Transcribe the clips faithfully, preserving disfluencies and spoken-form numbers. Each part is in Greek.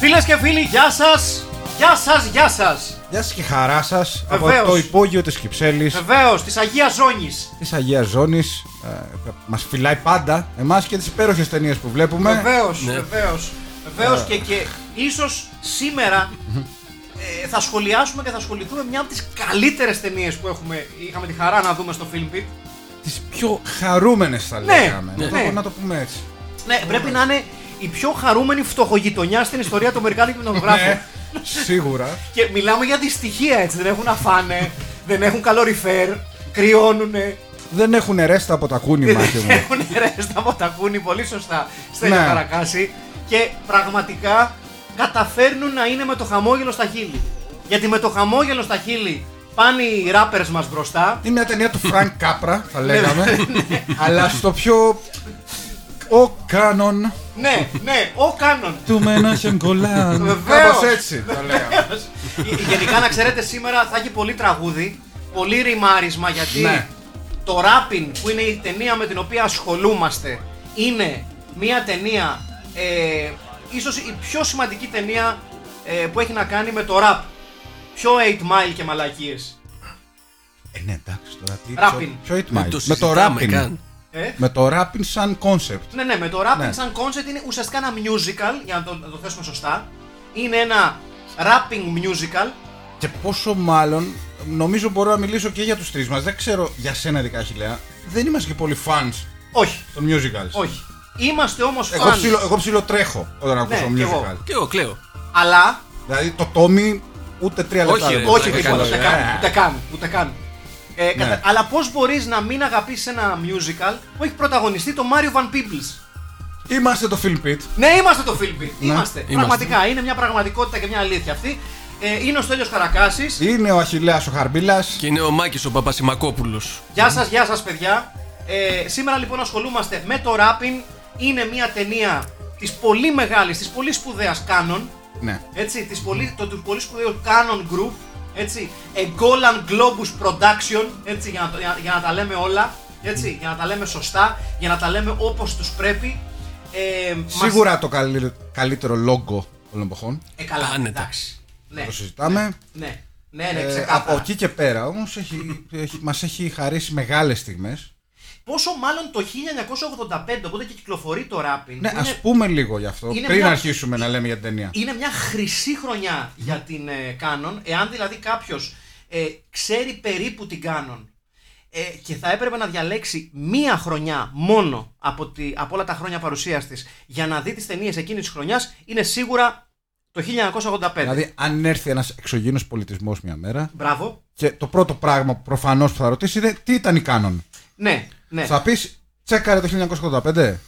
Φίλες και φίλοι, γεια σας! Γεια σας, γεια σας! Γεια σας και χαρά σας. Βεβαίως. Από το υπόγειο της Κυψέλης. Βεβαίως, της Αγίας Ζώνης. Της Αγίας Ζώνης. Ε, μας φυλάει πάντα εμάς και τις υπέροχες ταινίες που βλέπουμε. Βεβαίως, ναι. βεβαίως. Βεβαίως yeah. και, και ίσως σήμερα ε, θα σχολιάσουμε και θα ασχοληθούμε μια από τις καλύτερες ταινίες που έχουμε, είχαμε τη χαρά να δούμε στο Φιλμ Πιτ. Τις πιο χαρούμενες θα λέγαμε. Ναι, ναι. Να το πούμε έτσι. Ναι, πρέπει να είναι. Η πιο χαρούμενη φτωχογειτονιά στην ιστορία του Αμερικάνικου κινηματογράφου. Ναι, σίγουρα. Και μιλάμε για δυστυχία, έτσι. Δεν έχουν να φάνε, δεν έχουν καλοριφέρ, κρυώνουνε. Δεν έχουν ρέστα από τα κούνη, μάτι μου. Δεν έχουν ρέστα από τα κούνη, πολύ σωστά. Στέλιο Καρακάση. Και πραγματικά καταφέρνουν να είναι με το χαμόγελο στα χείλη. Γιατί με το χαμόγελο στα χείλη πάνε οι rappers μας μπροστά. Είναι μια ταινία του Frank Capra, θα λέγαμε. Αλλά στο πιο. Ο Canon. Ναι, ναι, ο Canon. Του Menachem Golan. Βεβαίως έτσι το λέγαμε. Γενικά να ξέρετε σήμερα θα έχει πολύ τραγούδι, πολύ ρημάρισμα, γιατί ναι. το RAPPIN' που είναι η ταινία με την οποία ασχολούμαστε είναι μια ταινία, ε, ίσως η πιο σημαντική ταινία ε, που έχει να κάνει με το rap. Πιο eight mile και μαλακίες. Ε, ναι, εντάξει τώρα τι. Πιο eight mile. Με το RAPPIN'. Ε? Με το RAPPIN' σαν concept. Ναι, ναι, με το RAPPIN' ναι. σαν concept είναι ουσιαστικά ένα musical, για να το, να το θέσουμε σωστά. Είναι ένα rapping musical. Και πόσο μάλλον, νομίζω μπορώ να μιλήσω και για τους τρεις μας. Δεν ξέρω για σένα δικά, Χιλέα. Δεν είμαστε και πολύ fans των musicals. Όχι. Είμαστε όμως fans. Εγώ ψιλο, εγώ ψιλο τρέχω όταν ακούσω ναι, musical. Εγώ. Και εγώ κλαίω. Αλλά. Δηλαδή το Tommy ούτε τρία λεπτά. Όχι, ρε, όχι ρε, τίποτα. Ούτε καν. Ούτε καν. Ε, ναι. κατα... Αλλά πώς μπορείς να μην αγαπήσεις ένα musical που έχει πρωταγωνιστεί το Mario Van Peebles. Είμαστε το Φιλμ Πιτ. Ναι, είμαστε το Φιλμ Πιτ. Ναι. Είμαστε. είμαστε. Πραγματικά. Είναι μια πραγματικότητα και μια αλήθεια αυτή. Ε, είναι ο Στέλιος Καρακάσης. Είναι ο Αχιλλέας ο Χαρμπίλας. Και είναι ο Μάκης ο Παπασημακόπουλος. Γεια σας, γεια σας παιδιά. Ε, σήμερα λοιπόν ασχολούμαστε με το RAPPIN'. Είναι μια ταινία της πολύ μεγάλης, της πολύ σπουδαίας Canon. Ναι. Έτσι, της πολύ, το, του πολύ σπουδαίου Canon Group. Έτσι, Golan Globus Production, έτσι, για, να το, για, για να τα λέμε όλα, έτσι, για να τα λέμε σωστά, για να τα λέμε όπως τους πρέπει. Ε, Σίγουρα μας... το καλύ, καλύτερο logo των εποχών. Ε, καλά, Άνετα. εντάξει. Ναι, το συζητάμε. Ναι, ναι, ναι, ναι, ε, από εκεί και πέρα όμως έχει, έχει, μας έχει χαρίσει μεγάλες στιγμές. Πόσο μάλλον το χίλια εννιακόσια ογδόντα πέντε, οπότε και κυκλοφορεί το RAPPIN'. Ναι, είναι... ας πούμε λίγο γι' αυτό, πριν μια... αρχίσουμε να λέμε για την ταινία. Είναι μια χρυσή χρονιά mm. για την ε, Canon, εάν δηλαδή κάποιος ε, ξέρει περίπου την Canon ε, και θα έπρεπε να διαλέξει μία χρονιά μόνο από, τη, από όλα τα χρόνια παρουσίας της για να δει τις ταινίες εκείνης της χρονιάς, είναι σίγουρα το χίλια εννιακόσια ογδόντα πέντε. Δηλαδή, αν έρθει ένας εξωγήινος πολιτισμός μια μέρα. Μπράβο. Και το πρώτο πράγμα προφανώς που θα ρωτήσει είναι τι ήταν η Canon. Ναι. Ναι. Θα πεις, τσέκαρε το χίλια εννιακόσια ογδόντα πέντε.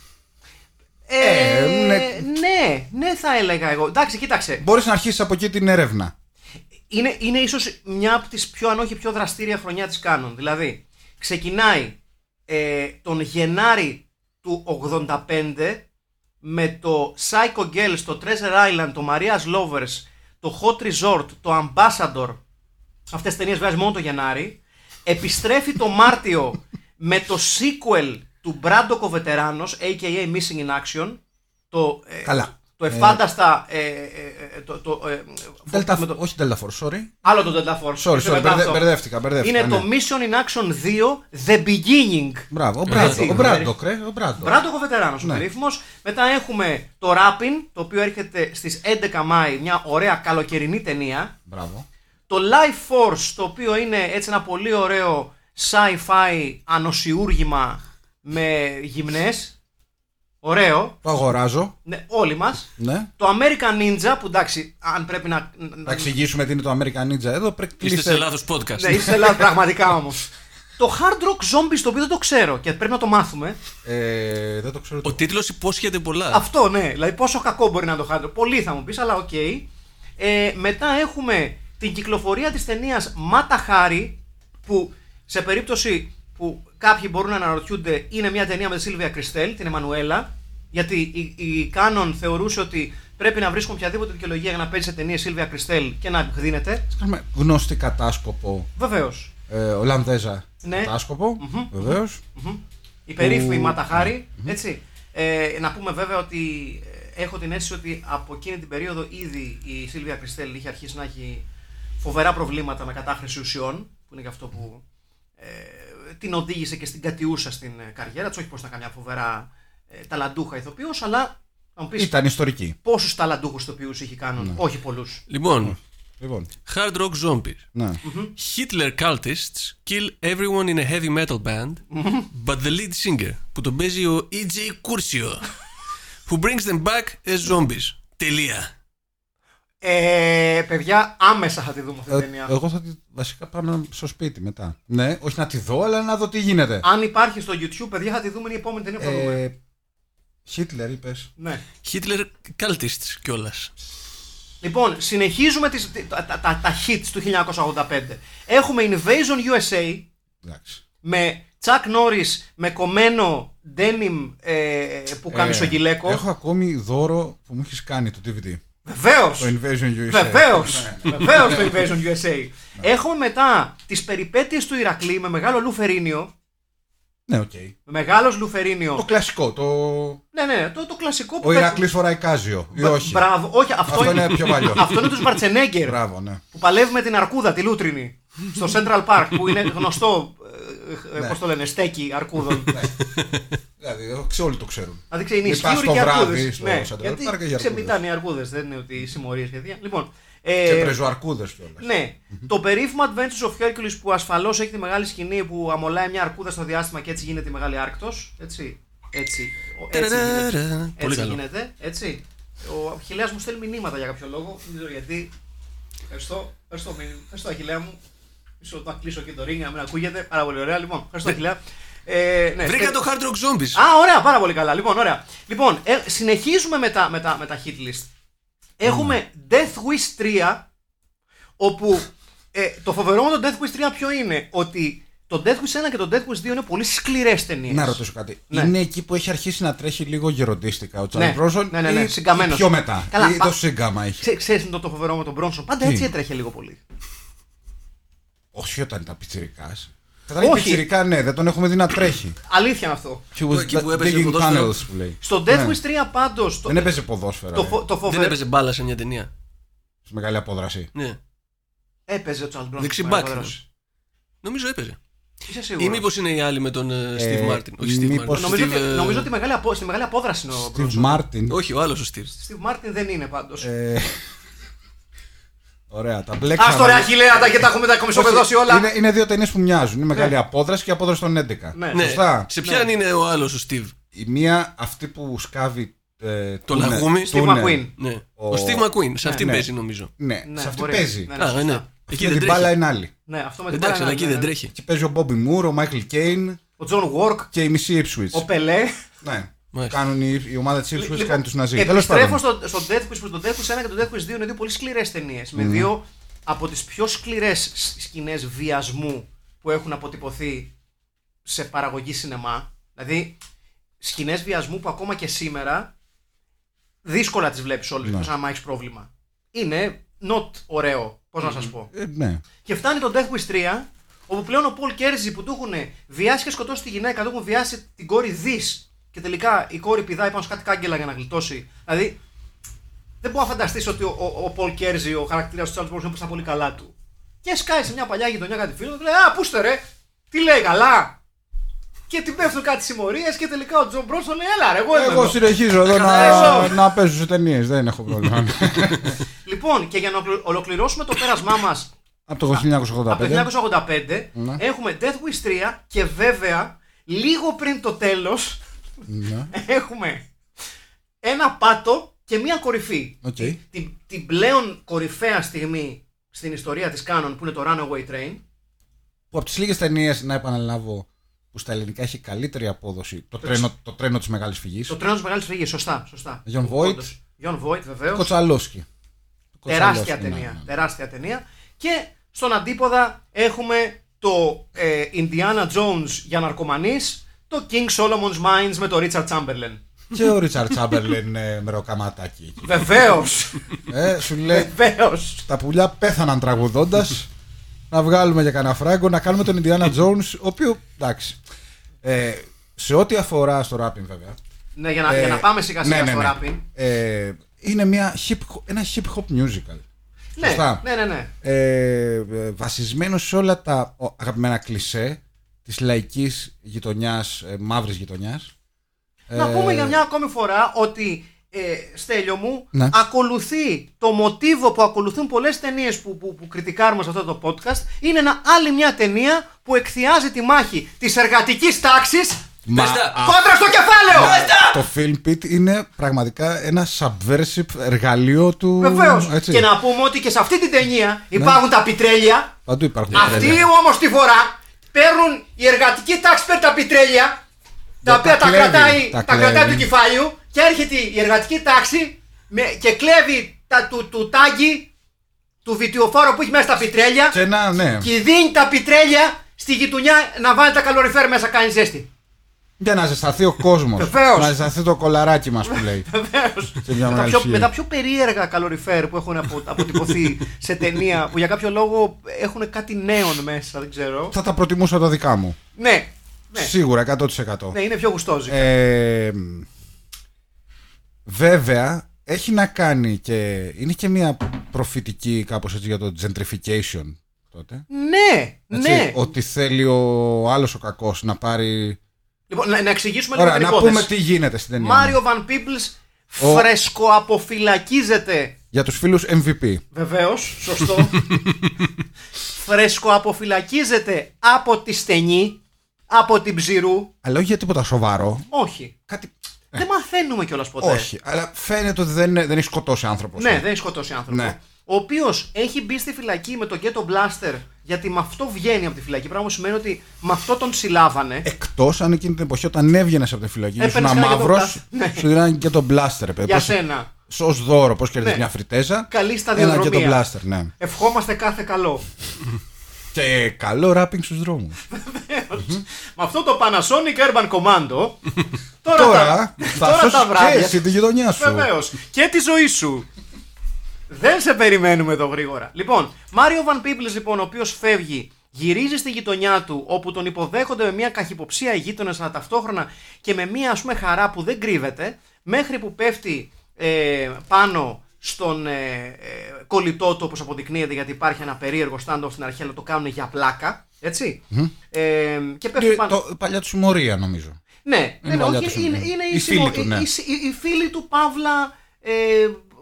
Ε, ε, ναι. ναι, ναι θα έλεγα εγώ. Εντάξει, κοίταξε. Μπορείς να αρχίσεις από εκεί την έρευνα. Είναι, είναι ίσως μια από τις πιο, αν όχι πιο δραστήρια χρονιά της Canon. Δηλαδή, ξεκινάει ε, τον Γενάρη του ογδόντα πέντε με το Psycho Girls, το Treasure Island, το Maria's Lovers, το Hot Resort, το Ambassador. Αυτές τις ταινίες βγάζει μόνο το Γενάρη. Επιστρέφει το Μάρτιο με το sequel του Brando Coveteranos, έι κέι έι Missing in Action, το, ε, το εφάνταστα... Ε, ε, το, το, ε, Delta, το, όχι Delta Force, sorry. Άλλο το Delta Force. Sorry, sorry, μπερδε, μπερδεύτηκα, μπερδεύτηκα. Είναι ναι. το Mission in Action δύο, The Beginning. Μπράβο, ο Brando Coveteranos, ο περίφημος. Μετά έχουμε το RAPPIN', το οποίο έρχεται στις έντεκα Μάη, μια ωραία καλοκαιρινή ταινία. Μπράβο. Το Life Force, το οποίο είναι έτσι ένα πολύ ωραίο... sci-fi ανοσιούργημα με γυμνές. Ωραίο. Το αγοράζω. Ναι, όλοι μας. Ναι. Το American Ninja που εντάξει, αν πρέπει να. Να εξηγήσουμε τι είναι το American Ninja εδώ. Είστε σε λάθος podcast. Ναι, είστε σε λάθος, πραγματικά όμως. Το hard rock zombies, το οποίο δεν το ξέρω και πρέπει να το μάθουμε. Ε, δεν το ξέρω. Ο τίτλος υπόσχεται πολλά. Αυτό, ναι. Δηλαδή, πόσο κακό μπορεί να είναι το hard rock. Πολλοί θα μου πεις, αλλά οκ. Okay. Ε, μετά έχουμε την κυκλοφορία της ταινίας Mata Hari, που σε περίπτωση που κάποιοι μπορούν να αναρωτιούνται, είναι μια ταινία με τη Σίλβια Κριστέλ, την Emmanuelle. Γιατί η, η Canon θεωρούσε ότι πρέπει να βρίσκουν οποιαδήποτε δικαιολογία για να παίζει σε ταινίες Σίλβια Κριστέλ και να εκδίνεται. Γνώστη κατάσκοπο. Βεβαίως. Ε, Ολλανδέζα. Ναι. Κατάσκοπο. Mm-hmm. Βεβαίως. Mm-hmm. Η περίφημη Mata Hari. Mm-hmm. Έτσι. Ε, να πούμε βέβαια ότι έχω την αίσθηση ότι από εκείνη την περίοδο ήδη η Σίλβια Κριστέλ είχε αρχίσει να έχει φοβερά προβλήματα με κατάχρηση ουσιών, που είναι και αυτό που ε, την οδήγησε και στην κατιούσα στην καριέρα της. Όχι πως ήταν καμιά φοβερά ε, ταλαντούχα ηθοποιός, αλλά να μου πεις, ήταν ιστορική. Πόσους ταλαντούχους ηθοποιούς είχε Κάνον, ναι. Όχι πολλούς. Λοιπόν, λοιπόν, hard rock zombies. Ναι. Mm-hmm. Hitler cultists kill everyone in a heavy metal band, mm-hmm. but the lead singer, που τον παίζει ο ι τζέι Κούρσιο, who brings them back as zombies. Τελεία. Ε, παιδιά, άμεσα θα τη δούμε αυτή την ταινία. Εγώ θα τη βασικά πάμε στο σπίτι μετά. Ναι, όχι να τη δω, αλλά να δω τι γίνεται. Αν υπάρχει στο YouTube, παιδιά, θα τη δούμε. Είναι η επόμενη ταινία που θα ε, δούμε. Χίτλερ, είπες. Ναι. Χίτλερ cultists κιόλας. Λοιπόν, συνεχίζουμε τις, τα, τα, τα, τα hits του χίλια εννιακόσια ογδόντα πέντε. Έχουμε Invasion γιου ες έι. Εντάξει. Με Chuck Norris με κομμένο denim ε, που κάνει ε, στο γυλαίκο. Έχω ακόμη δώρο που μου έχεις κάνει το ντι βι ντι. Βεβαίως! Το Invasion γιου ες έι. Βεβαίως! Βεβαίως το Invasion γιου ες έι. Έχουμε μετά τις περιπέτειες του Ηρακλή με μεγάλο Λουφερίνιο. Ναι, οκ. Okay. Μεγάλος Λουφερίνιο. Το κλασικό. Το... Ναι, ναι, το, το κλασικό που. Ο Ηρακλής φοράει κάζιο. Ή όχι. Μπράβο, όχι, αυτό, αυτό είναι, είναι πιο παλιό. Αυτό είναι του Μπαρτσενέγκερ. Μπράβο, ναι. Που παλεύει με την αρκούδα, τη λούτρινη. Στο Central Park που είναι γνωστό. Πώς το λένε, στέκι αρκούδων. Δηλαδή, όλοι το ξέρουν. Δηλαδή, είναι ισχυροί και αρκούδες. Ναι, γιατί ξεπητάνε οι αρκούδες, δεν είναι ότι οι συμμορίες σχεδιά. Λοιπόν, ε, και πρεζοαρκούδες κιόλας. Ναι. Το περίφημο Adventures of Hercules που ασφαλώς έχει τη μεγάλη σκηνή που αμολάει μια αρκούδα στο διάστημα και έτσι γίνεται η μεγάλη Άρκτος. Έτσι. Έτσι. Έτσι, έτσι, έτσι γίνεται. Έτσι. Ο Αχιλλέας μου στέλνει μηνύματα για κάποιο λόγο. Δεν ξέρω γιατί. Ευχαριστώ. Ευχαριστώ, Αχιλλέα μου. Μισό να κλείσω και το ring να μην ακούγεται. Πάρα πολύ ωραία. Λοιπόν, ευχαριστώ, Αχιλλέα. Ε, ναι, βρήκα το hard rock zombies. Α, ωραία, πάρα πολύ καλά. Λοιπόν, ωραία. Λοιπόν, ε, συνεχίζουμε με τα, με τα, με τα hit list. Έχουμε mm. Deathwish τρία, όπου ε, το φοβερό με το Deathwish τρία ποιο είναι, ότι το Deathwish ένα και το Deathwish δύο είναι πολύ σκληρές ταινίες. Να ρωτήσω κάτι. Ναι. Είναι εκεί που έχει αρχίσει να τρέχει λίγο γεροντίστικα ο Charles Bronson. Ναι, ναι, ναι. Ή, ή πιο μετά. Καλά, ή πα... το σύγκαμα έχει. Ξέρεις το, το φοβερό με τον Bronson. Πάντα τι? Έτσι έτρεχε λίγο πολύ. Όχι όταν ήταν πιτσιρικάς. Καταρχήν πιτσιρικά, ναι, δεν τον έχουμε δει να τρέχει. Αλήθεια είναι αυτό. Εκεί που έπαιζε ποδόσφαιρο. Στο Deathwish τρία πάντως. Δεν έπαιζε ποδόσφαιρο. Δεν έπαιζε μπάλα σε μια ταινία. Σε μεγάλη απόδραση. Ναι. Έπαιζε ο Charles Bronson. Δεξιμπάκ. Νομίζω έπαιζε. Είσαι σίγουρος? Ή μήπως είναι οι άλλοι με τον Steve Martin. Όχι Steve Martin. Νομίζω ότι στη μεγάλη απόδραση είναι ο Steve Martin. Όχι, ο άλλος ο Steve. Steve Martin δεν είναι πάντως. Ωραία, τα μπλέξαμε. Ας τώρα, Αχιλλέα, τα και τα έχουμε τα κομισοπεδώσει όλα. Είναι, είναι δύο ταινίες που μοιάζουν. Είναι μεγάλη ναι. απόδραση και απόδραση των έντεκα. Ναι. Σωστά. Σε ποιαν ναι. είναι ο άλλος ο Στίβ? Η μία αυτή που σκάβει. Ε, το τούνε, λαγούμι. Στίβ Μακουίν. Ναι. Ο Στίβ Μακουίν. Σε αυτήν ναι. παίζει νομίζω. Ναι, ναι σε αυτήν παίζει. Ναι, ναι, ναι, ναι, ναι. Εκεί δεν τρέχει. Την μπάλα είναι άλλη. Ναι, αυτό με την μπάλα. Εντάξει, αλλά εκεί δεν τρέχει. Εκεί παίζει ο Μπόμπι Μουρ, ο Μάικλ Κέιν. Ο Τζον Γουόρκ. Και η μισή Ipswich. Ο Πελέ. Ναι. Κάνουν η, η ομάδα της Ipswich κάνει τους Ναζί. Επιστρέφω στο, στο Deathwish, που το Deathwish ένα και το Deathwish δύο είναι δύο πολύ σκληρές ταινίες. Mm. Με δύο από τις πιο σκληρές σκηνές βιασμού που έχουν αποτυπωθεί σε παραγωγή σινεμά. Δηλαδή σκηνές βιασμού που ακόμα και σήμερα δύσκολα τις βλέπεις όλες, όπως άμα έχεις πρόβλημα. Είναι not ωραίο, πώς mm. να σας πω. Ε, ναι. Και φτάνει το Deathwish τρία, όπου πλέον ο Paul Kersey που του έχουν βιάσει και σκοτώσει τη γυναίκα, του έχουν βιάσει την κόρη Δις. Και τελικά η κόρη πηδάει πάνω σε κάτι κάγκελα για να γλιτώσει. Δηλαδή, δεν μπορώ να φανταστείς ότι ο Πολ Κέρζι, ο, ο, ο χαρακτήρας του Charles Bronson, έπαιξε πολύ καλά του. Και σκάει σε μια παλιά γειτονιά κάτι φίλο, του λέει «Α, πούστε ρε, τι λέει καλά». Και την πέφτουν κάτι συμμορίες και τελικά ο Τζον Μπρόνσον λέει «Έλα ρε, εγώ είμαι εδώ». Εγώ συνεχίζω εδώ να, να παίζω σε ταινίες, δεν έχω πρόβλημα. Λοιπόν, και για να ολοκληρώσουμε το πέρασμά μας από το χίλια εννιακόσια ογδόντα πέντε, από το χίλια εννιακόσια ογδόντα πέντε ναι. έχουμε Deathwish τρία και βέβαια λίγο πριν το τέλος. Ναι. Έχουμε ένα πάτο και μία κορυφή. Okay. Την, την πλέον κορυφαία στιγμή στην ιστορία της Canon που είναι το Runaway Train. που από τις λίγες ταινίες, να επαναλάβω, που στα ελληνικά έχει καλύτερη απόδοση, το, τρένο, το τρένο της Μεγάλης Φυγής. Το τρένο της Μεγάλης Φυγής, σωστά, σωστά. John Voight. John Voight, βεβαίως. Κοτσαλόσκι. Τεράστια ταινία, ναι, ναι. τεράστια ταινία. Και στον αντίποδα έχουμε το ε, Indiana Jones για ναρκωμανείς, το King Solomon's Mines με το Richard Chamberlain. Και ο Ρίτσαρντ Τσάμπερλεν με ροκαματάκι. Βεβαίως. Ε, σου λέει. Βεβαίως. Τα πουλιά πέθαναν τραγουδώντας. Να βγάλουμε για κανένα φράγκο, να κάνουμε τον Ιντιάνα Τζόουνς, ο οποίος. Εντάξει. Ε, σε ό,τι αφορά στο rapping, βέβαια. Ναι, για να, ε, για να πάμε σιγά σιγά ναι, ναι, ναι. στο rapping. Ε, είναι μια hip, ένα hip hop musical. Ναι, ναι, ναι. ναι. Ε, βασισμένο σε όλα τα αγαπημένα κλισέ της λαϊκής γειτονιάς, μαύρης γειτονιάς. Να πούμε για μια ακόμη φορά ότι ε, Στέλιο μου ναι. ακολουθεί το μοτίβο που ακολουθούν πολλές ταινίες που, που, που κριτικάρουμε σε αυτό το podcast. Είναι ένα, άλλη μια ταινία που εκθιάζει τη μάχη της εργατικής τάξης Μα... κόντρα στο κεφάλαιο. Το Φιλμ Πιτ είναι πραγματικά ένα subversive εργαλείο του. Βεβαίως. Έτσι. Και να πούμε ότι και σε αυτή την ταινία υπάρχουν ναι. τα πιτρέλια. Παντού υπάρχουν τα πιτρέλια. Αυτοί όμως τη φορά παίρνουν, η εργατική τάξη παίρνει τα πιτρέλια. Τα οποία τα, τα, κλέβει, κρατάει, τα, τα κρατάει του κεφάλιου και έρχεται η εργατική τάξη με, και κλέβει τα, του, του τάγκη του βιτιοφόρου που έχει μέσα τα πιτρέλια και, ένα, ναι. και δίνει τα πιτρέλια στη γειτονιά να βάλει τα καλοριφέρ μέσα, κάνει ζέστη. Για να ζεσταθεί ο κόσμος. Βεβαίως. Να ζεσταθεί το κολαράκι μας που λέει. Βεβαίως. Με, τα πιο, με τα πιο περίεργα καλοριφέρ που έχουν απο, αποτυπωθεί σε ταινία που για κάποιο λόγο έχουν κάτι νέο μέσα, δεν ξέρω. Θα τα προτιμούσα τα δικά μου. Ναι. Ναι. Σίγουρα, εκατό τοις εκατό. Ναι, είναι πιο γουστόζικα. Ε, βέβαια, έχει να κάνει και... είναι και μια προφητική κάπως έτσι για το gentrification τότε. Ναι, έτσι, ναι. Ότι θέλει ο άλλος ο κακός να πάρει... Λοιπόν, να, να εξηγήσουμε λίγο την υπόθεση. Να πούμε τι γίνεται στην ταινία. Μάριο Βαν Πίμπλς φρεσκοαποφυλακίζεται... Για τους φίλους εμ βι πι. Βεβαίως, σωστό. Φρεσκοαποφυλακίζεται από τη στενή... από την ψηρού. Αλλά όχι για τίποτα σοβαρό. Όχι. Κάτι... Δεν ε. μαθαίνουμε κιόλας ποτέ. Όχι. Αλλά φαίνεται ότι δεν, δεν έχει σκοτώσει άνθρωπο. Ναι, δεν έχει σκοτώσει άνθρωπο. Ναι. Ο οποίος έχει μπει στη φυλακή με το Ghetto Blaster, γιατί με αυτό βγαίνει από τη φυλακή. Πράγμα που σημαίνει ότι με αυτό τον συλλάβανε. Εκτός αν εκείνη την εποχή όταν έβγαινε από τη φυλακή, ήσουν μαύρος, σου δίνανε Ghetto Blaster. Για πώς... σένα. Σω δώρο, πώς κερδίζει ναι. μια φριτέζα. Καλή σταδιοδρομία. Ναι. Ευχόμαστε κάθε καλό. Και καλό ράπινγκ στους δρόμους. Mm-hmm. Με αυτό το Panasonic Urban Commando τώρα, τώρα τα, θα τώρα τα βράδια, και εσύ τη γειτονιά σου. Βεβαίως. Και τη ζωή σου. Δεν σε περιμένουμε εδώ γρήγορα. Λοιπόν, Μάριο Βαν Πίμπλς, λοιπόν, ο οποίος φεύγει, γυρίζει στη γειτονιά του, όπου τον υποδέχονται με μια καχυποψία οι γείτονες, αλλά ταυτόχρονα και με μια, ας πούμε, χαρά που δεν κρύβεται, μέχρι που πέφτει ε, πάνω στον ε, ε, κολλητό του, όπως αποδεικνύεται, γιατί υπάρχει ένα περίεργο stand-off στην αρχή, αλλά το κάνουν για πλάκα. Έτσι. Mm-hmm. Ε, και πέφτει πάνω. Το, παλιά του συμμορία, νομίζω. Ναι, είναι, ναι, όχι, είναι, είναι η, η, φίλη συμμο... του, ναι. η, η, η φίλη του Παύλα ε,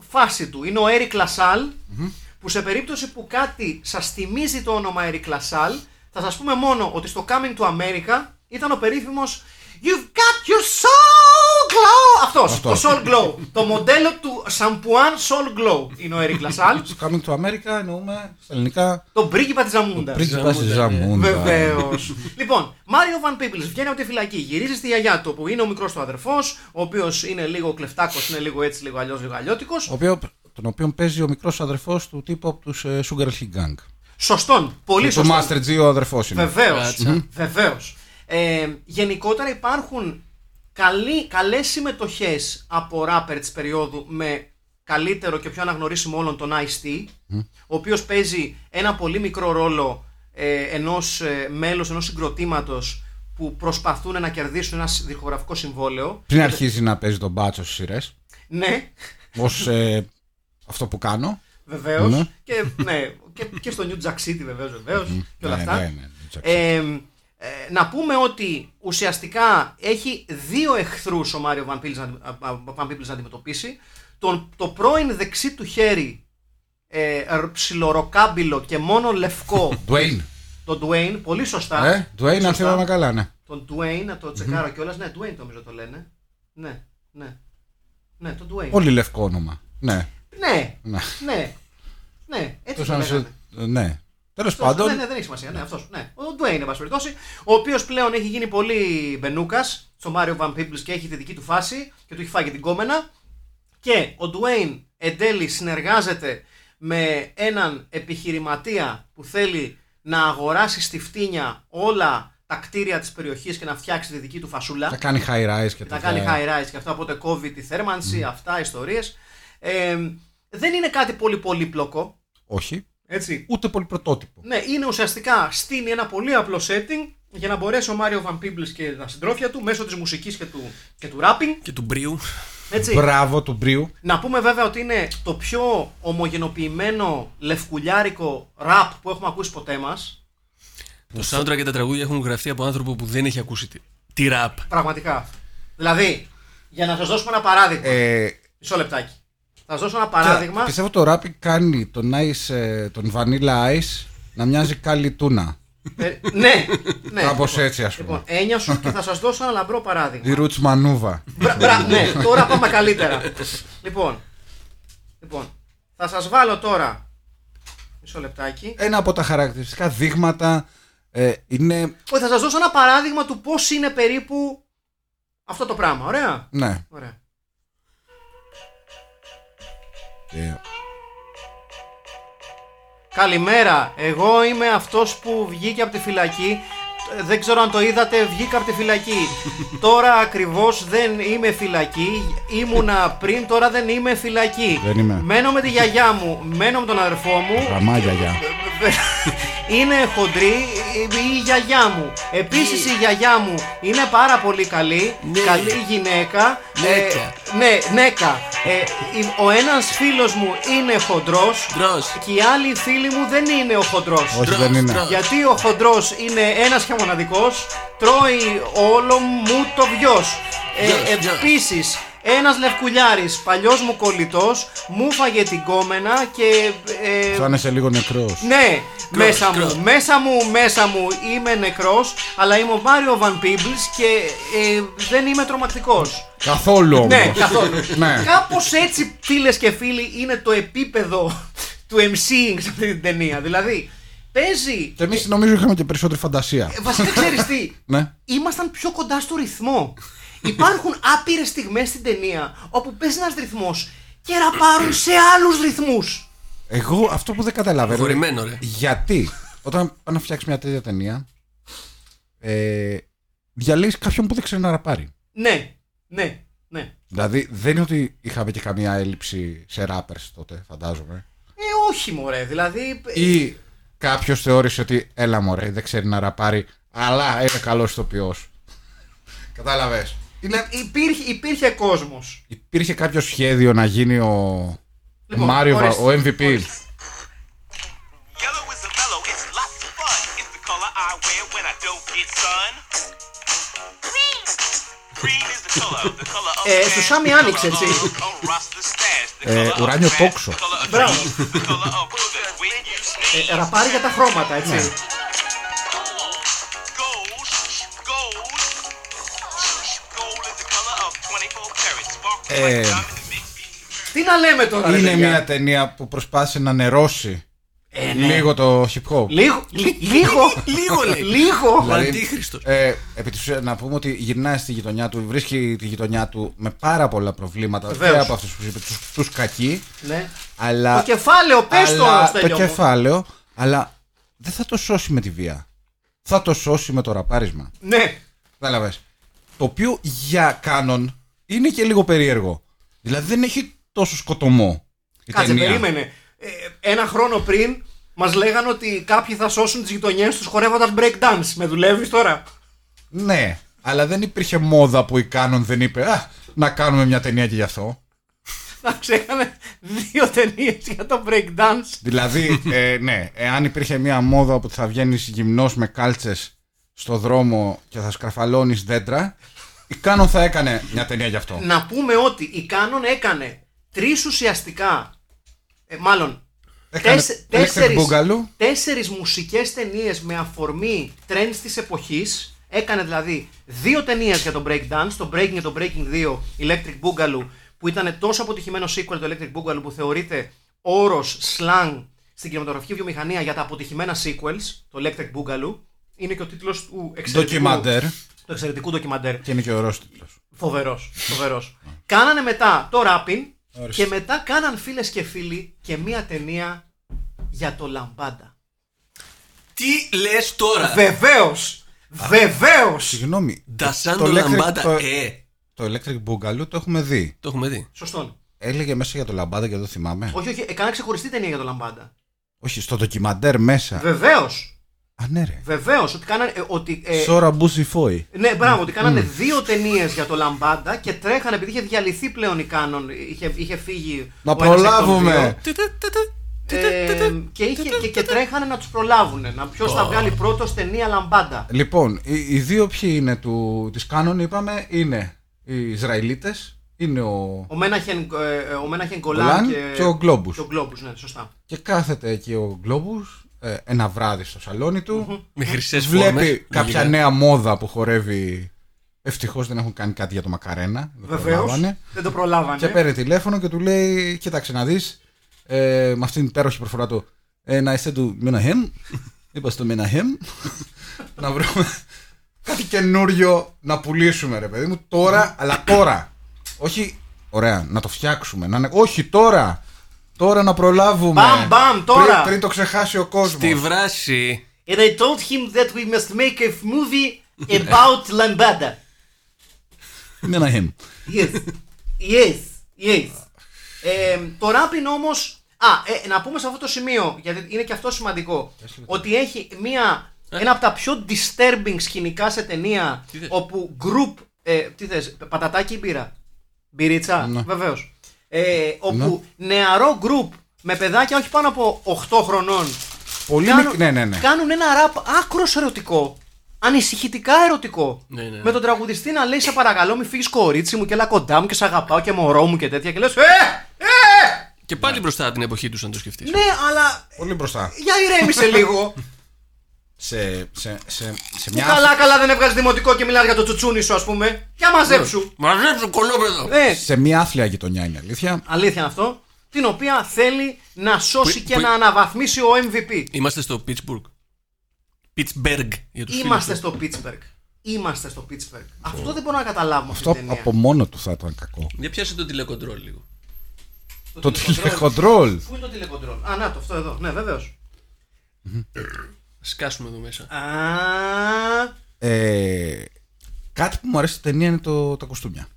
φάση του. Είναι ο Eric LaSalle, mm-hmm. που σε περίπτωση που κάτι σας θυμίζει το όνομα Eric LaSalle, θα σας πούμε μόνο ότι στο Coming to America ήταν ο περίφημος You've got your soul glow! Αυτός, Αυτό. το soul glow. Το μοντέλο του Σαμπουάν soul glow είναι ο Eric LaSalle. Στο Coming to America εννοούμε στα ελληνικά... τον πρίγκιπα της Ζαμούντας. Τον πρίγκιπα της Ζαμούντας. Βεβαίως. Λοιπόν, Μάριο Βαν Πίμπλς βγαίνει από τη φυλακή, γυρίζει στη γιαγιά του, που είναι ο μικρός του αδερφός, ο οποίος είναι λίγο κλεφτάκος, είναι λίγο έτσι, λίγο αλλιώς, λίγο αλλιώτικος. Οποίο, τον οποίον παίζει ο μικρός αδερφός του τύπου από τους ε, Sugar Hill Gang. Σωστόν, πολύ σωστόν. Το Master G ο αδερφός είναι. Βεβαίως, mm-hmm. βεβαίως. Ε, γενικότερα υπάρχουν καλή, καλές συμμετοχές από ράπερ της περίοδου, με καλύτερο και πιο αναγνωρίσιμο όλων τον Ice-T, mm. ο οποίος παίζει ένα πολύ μικρό ρόλο ε, ενός ε, μέλους ενός συγκροτήματος που προσπαθούν να κερδίσουν ένα δισκογραφικό συμβόλαιο. Πριν αρχίζει να παίζει τον μπάτσο στις σειρές. Ναι. Ως ε, αυτό που κάνω. Βεβαίως. Mm. Και, ναι, και, και στο New Jack City βεβαίως, βεβαίως mm. και όλα ναι, αυτά. Ναι, ναι, ναι, ναι, Ε, να πούμε ότι ουσιαστικά έχει δύο εχθρούς ο Μάριο Βαν Πίμπλς να, να αντιμετωπίσει. Τον, το πρώην δεξί του χέρι ε, ψιλοροκάμπυλο και μόνο λευκό Dwayne. Τον Dwayne, πολύ σωστά. ε, Dwayne, αν θυμάμαι καλά, ναι. Τον Dwayne, να το τσεκάρω mm-hmm. κιόλας. Ναι, Dwayne νομίζω το λένε. Ναι, ναι, ναι, τον Dwayne. Πολύ λευκό όνομα. Ναι, ναι, ναι, ναι, ναι, έτσι το λέγανε. Ναι. Τέλος πάντων. Ναι, ναι, δεν έχει σημασία. Ναι, αυτός. Ναι. Ο Ντουέιν, εν πάση περιπτώσει, ο οποίος πλέον έχει γίνει πολύ μπενούκας στο Mario Van Peebles και έχει τη δική του φάση και του έχει φάει και την κόμενα. Και ο Ντουέιν εν τέλει συνεργάζεται με έναν επιχειρηματία που θέλει να αγοράσει στη φτύνια όλα τα κτίρια της περιοχής και να φτιάξει τη δική του φασούλα. Να κάνει high rise και, και να κάνει high rise και αυτά. Οπότε κόβει τη θέρμανση, mm. αυτά, ιστορίες. Ε, δεν είναι κάτι πολύ πολύπλοκο. Όχι. Έτσι. Ούτε πολύ πρωτότυπο. Ναι, είναι ουσιαστικά στείνει ένα πολύ απλό setting για να μπορέσει ο Μάριο Βαν Πίμπλς και τα συντρόφια του μέσω της μουσικής και του, και του rapping. Και του μπρίου. Έτσι. Μπράβο, του μπρίου. Να πούμε βέβαια ότι είναι το πιο ομογενοποιημένο λευκουλιάρικο rap που έχουμε ακούσει ποτέ μας. Το soundtrack και τα τραγούδια έχουν γραφτεί από άνθρωπο που δεν έχει ακούσει τη, τη rap. Πραγματικά. Δηλαδή, για να σας δώσουμε ένα παράδειγμα. Ε... Μισό λεπτάκι. Θα σας δώσω ένα παράδειγμα. Και, πιστεύω το rapping κάνει τον, ice, τον Vanilla Ice να μοιάζει κάλλη τούνα. Ε, ναι, ναι. Κάπως έτσι, ας πούμε. Λοιπόν, έννοια σου και θα σας δώσω ένα λαμπρό παράδειγμα. Η Roots Manouva. Ναι, τώρα πάμε καλύτερα. Λοιπόν, λοιπόν, θα σας βάλω τώρα. Μισό λεπτάκι. Ένα από τα χαρακτηριστικά δείγματα ε, είναι. Όχι, θα σας δώσω ένα παράδειγμα του πώς είναι περίπου αυτό το πράγμα. Ωραία. Ναι. Ωραία. Yeah. Καλημέρα, εγώ είμαι αυτός που βγήκε από τη φυλακή. Δεν ξέρω αν το είδατε, βγήκα από τη φυλακή. Τώρα ακριβώς δεν είμαι φυλακή. Ήμουνα πριν, τώρα δεν είμαι φυλακή. Δεν είμαι. Μένω με τη γιαγιά μου, μένω με τον αδερφό μου. Γαμά γιαγιά. Είναι χοντρή η γιαγιά μου. Επίσης η γιαγιά μου είναι πάρα πολύ καλή. Καλή γυναίκα. ε, Ναι, νέκα. ε, Ο ένας φίλος μου είναι χοντρός και οι άλλοι φίλοι μου δεν είναι ο χοντρός. Όχι, δεν είναι. Γιατί ο χοντρός είναι ένας και μοναδικός. Τρώει όλο μου το βιος. ε, Επίσης ένας λευκουλιάρης, παλιός μου κολλητός, μου φάγε την κόμενα και... Ε, φάνεσαι λίγο νεκρός. Ναι, κρός, μέσα κρός. μου, μέσα μου, μέσα μου είμαι νεκρός, αλλά είμαι ο Μάριο Βαν Πίμπλς και ε, δεν είμαι τρομακτικός. Καθόλου όμως. Ναι, καθόλου. Ναι. Κάπως έτσι, φίλες και φίλοι, είναι το επίπεδο του εμ σι ινγκ σε αυτή την ταινία. Δηλαδή, παίζει... Και εμείς νομίζω είχαμε και περισσότερη φαντασία. Βασικά ξέρεις τι, ναι. Ήμασταν πιο κοντά στο ρυθμό. Υπάρχουν άπειρες στιγμές στην ταινία όπου παίζει ένας ρυθμός και ραπάρουν σε άλλους ρυθμούς. Εγώ αυτό που δεν καταλαβαίνω. Χωρημένο, ρε. Γιατί όταν πάω να φτιάξεις μια τέτοια ταινία, ε, διαλέγεις κάποιον που δεν ξέρει να ραπάρει. Ναι, ναι, ναι. Δηλαδή δεν είναι ότι είχαμε και καμία έλλειψη σε rappers τότε, φαντάζομαι. Ε, όχι, μωρέ. Δηλαδή. Ή κάποιος θεώρησε ότι έλα, μωρέ, δεν ξέρει να ραπάρει, αλλά είναι καλός ηθοποιός. Κατάλαβες. Είναι... Υπήρχε, υπήρχε κόσμος. Υπήρχε κάποιο σχέδιο να γίνει ο, λοιπόν, ο Μάριο, ο εμ βι πι. ε, στο Σάμι άνοιξε, έτσι. ε, ουράνιο τόξο. Μπράβο. ε, ραπάρει για τα χρώματα, έτσι. Ναι. Ε, τι να λέμε τώρα. Είναι μια ταινία που προσπάθησε να νερώσει ε, ναι. λίγο το hip hop. Λίγο. Λίγο. Λίγο. Λίγο. Δηλαδή, αντίχριστος. ε, επί της, να πούμε ότι γυρνάει στη γειτονιά του, βρίσκει τη γειτονιά του με πάρα πολλά προβλήματα. Πέρα από αυτούς που είπε, τους, τους κακοί. Ναι. Αλλά, το κεφάλαιο, πες το όμως, Το μου. κεφάλαιο, αλλά δεν θα το σώσει με τη βία. Θα το σώσει με το ραπάρισμα. Ναι. Κατάλαβες. Το οποίο για Κάνον είναι και λίγο περίεργο. Δηλαδή δεν έχει τόσο σκοτωμό. Κάτσε, περίμενε. Ε, ένα χρόνο πριν μας λέγανε ότι κάποιοι θα σώσουν τις γειτονιές τους χορεύοντας breakdance. Με δουλεύεις τώρα. Ναι, αλλά δεν υπήρχε μόδα που η Canon δεν είπε Α, να κάνουμε μια ταινία και γι' αυτό. Να ξέχαμε δύο ταινίες για το breakdance. Δηλαδή, ε, ναι, εάν υπήρχε μια μόδα που θα βγαίνεις γυμνός με κάλτσες στο δρόμο και θα σκαρφαλώνεις δέντρα, η Canon θα έκανε μια ταινία γι' αυτό. Να πούμε ότι η Canon έκανε τρεις ουσιαστικά. Ε, μάλλον. Έκανε τέσ, τέσσερις, τέσσερις μουσικές ταινίες με αφορμή trends της εποχής. Έκανε δηλαδή δύο ταινίες για τον breakdance, το Breaking και το Breaking δύο, Electric Boogaloo, που ήταν τόσο αποτυχημένο sequel το Electric Boogaloo που θεωρείται όρος slang στην κινηματογραφική βιομηχανία για τα αποτυχημένα sequels, το Electric Boogaloo. Είναι και ο τίτλος του εξαιρετικού του εξαιρετικού ντοκιμαντέρ. Και είναι και ωραίος τίτλος. Φοβερός, φοβερός. Κάνανε μετά το Rappin'. Ορίστε. Και μετά κάναν, φίλες και φίλοι, και μία ταινία για το Λαμπάντα. Τι λες τώρα! Βεβαίως! Α, βεβαίως! Συγγνώμη. Ντασάντο Λαμπάντα, το, ε! Το Electric Boogaloo το έχουμε δει. Το έχουμε δει. Σωστό. Έλεγε μέσα για το Λαμπάντα και δεν το θυμάμαι. Όχι, όχι, έκανα ξεχωριστή ταινία για το Λαμπάντα. Όχι, στο ντοκιμαντέρ μέσα. Βεβαίως! Α, ναι, ρε. Βεβαίως, ότι κάνανε. Ε, Σόρα Μπούσι Φόι. Ναι, μπράβο, ότι κάνανε mm. δύο ταινίες για το Λαμπάντα και τρέχανε επειδή είχε διαλυθεί πλέον η Canon. Είχε, είχε φύγει. Να προλάβουμε! Ε, και, είχε, και, και τρέχανε να τους προλάβουνε. Να ποιος oh. θα βγάλει πρώτος ταινία Λαμπάντα. Λοιπόν, οι, οι δύο ποιοι είναι του, της Canon, είπαμε, είναι οι Ισραηλίτες. Είναι ο Μέναχεν Γκολάν και, και ο Globus. Και ο Globus, ναι, σωστά. Και κάθεται εκεί ο Globus. Ένα βράδυ στο σαλόνι του. Mm-hmm. Με χρυσές φόρμες. Βλέπει κάποια νέα μόδα που χορεύει. Ευτυχώς δεν έχουν κάνει κάτι για το μακαρένα. Βεβαίως. Δεν το προλάβανε. Και παίρνει τηλέφωνο και του λέει: κοίταξε να δεις. Ε, με αυτήν την υπέροχη προφορά του. Ε, να είστε του Μέναχεμ. Είπα στο Μέναχεμ. Να βρούμε κάτι καινούριο να πουλήσουμε, ρε παιδί μου. Τώρα, αλλά τώρα. Όχι, ωραία, να το φτιάξουμε. Να... Όχι τώρα. Τώρα να προλάβουμε. Μπαμ, μπαμ, τώρα. Πριν, πριν το ξεχάσει ο κόσμος. Στη βράση. And I told him that we must make a movie about Lambada. Μένα him. Yes. Yes. Yes. ε, το Rappin' όμως. Α, ε, να πούμε σε αυτό το σημείο, γιατί είναι και αυτό σημαντικό. Ότι έχει μία, ένα από τα πιο disturbing σκηνικά σε ταινία. Όπου group. Ε, τι θες, πατατάκι μπύρα. Μπυρίτσα, ναι. Βεβαίως. Ε, όπου ναι. νεαρό γκρουπ με παιδάκια όχι πάνω από οκτώ χρονών πολύ κάνουν, μικ... ναι, ναι, ναι. κάνουν ένα ραπ άκρος ερωτικό, ανησυχητικά ερωτικό, ναι, ναι. με τον τραγουδιστή να λέει σε παρακαλώ μη φύγεις κορίτσι μου και έλα κοντά μου και σε αγαπάω και μωρό μου και τέτοια και λες ε, ε! Και πάλι ναι. μπροστά την εποχή τους αν το σκεφτείς. Ναι, αλλά πολύ μπροστά. Για ηρέμησε λίγο. Σε, σε, σε, σε μια... Καλά, καλά δεν έβγαζε δημοτικό και μιλάς για το τσουτσούνι σου, ας πούμε. Για μαζέψου. Μαζέψου, κολόπεδο. Ε. Σε μια άθλια γειτονιά είναι αλήθεια. Αλήθεια αυτό. Την οποία θέλει να σώσει που, και που... να αναβαθμίσει ο εμ βι πι. Είμαστε στο Pittsburgh. Pittsburgh. Για τους Είμαστε φίλους. στο Pittsburgh. Είμαστε στο Pittsburgh. Oh. Αυτό δεν μπορώ να καταλάβουμε. Αυτό αυτή από μόνο του θα ήταν κακό. Για πιάσε το τηλεκοντρόλ λίγο. Το, το τηλεκοντρόλ. Πού είναι το τηλεκοντρόλ? Α, να το, αυτό εδώ. Ναι, βεβαίως. Mm-hmm. Σκάσουμε εδώ μέσα. Α... Ε, κάτι που μου αρέσει στην ταινία είναι το, τα κοστούμια.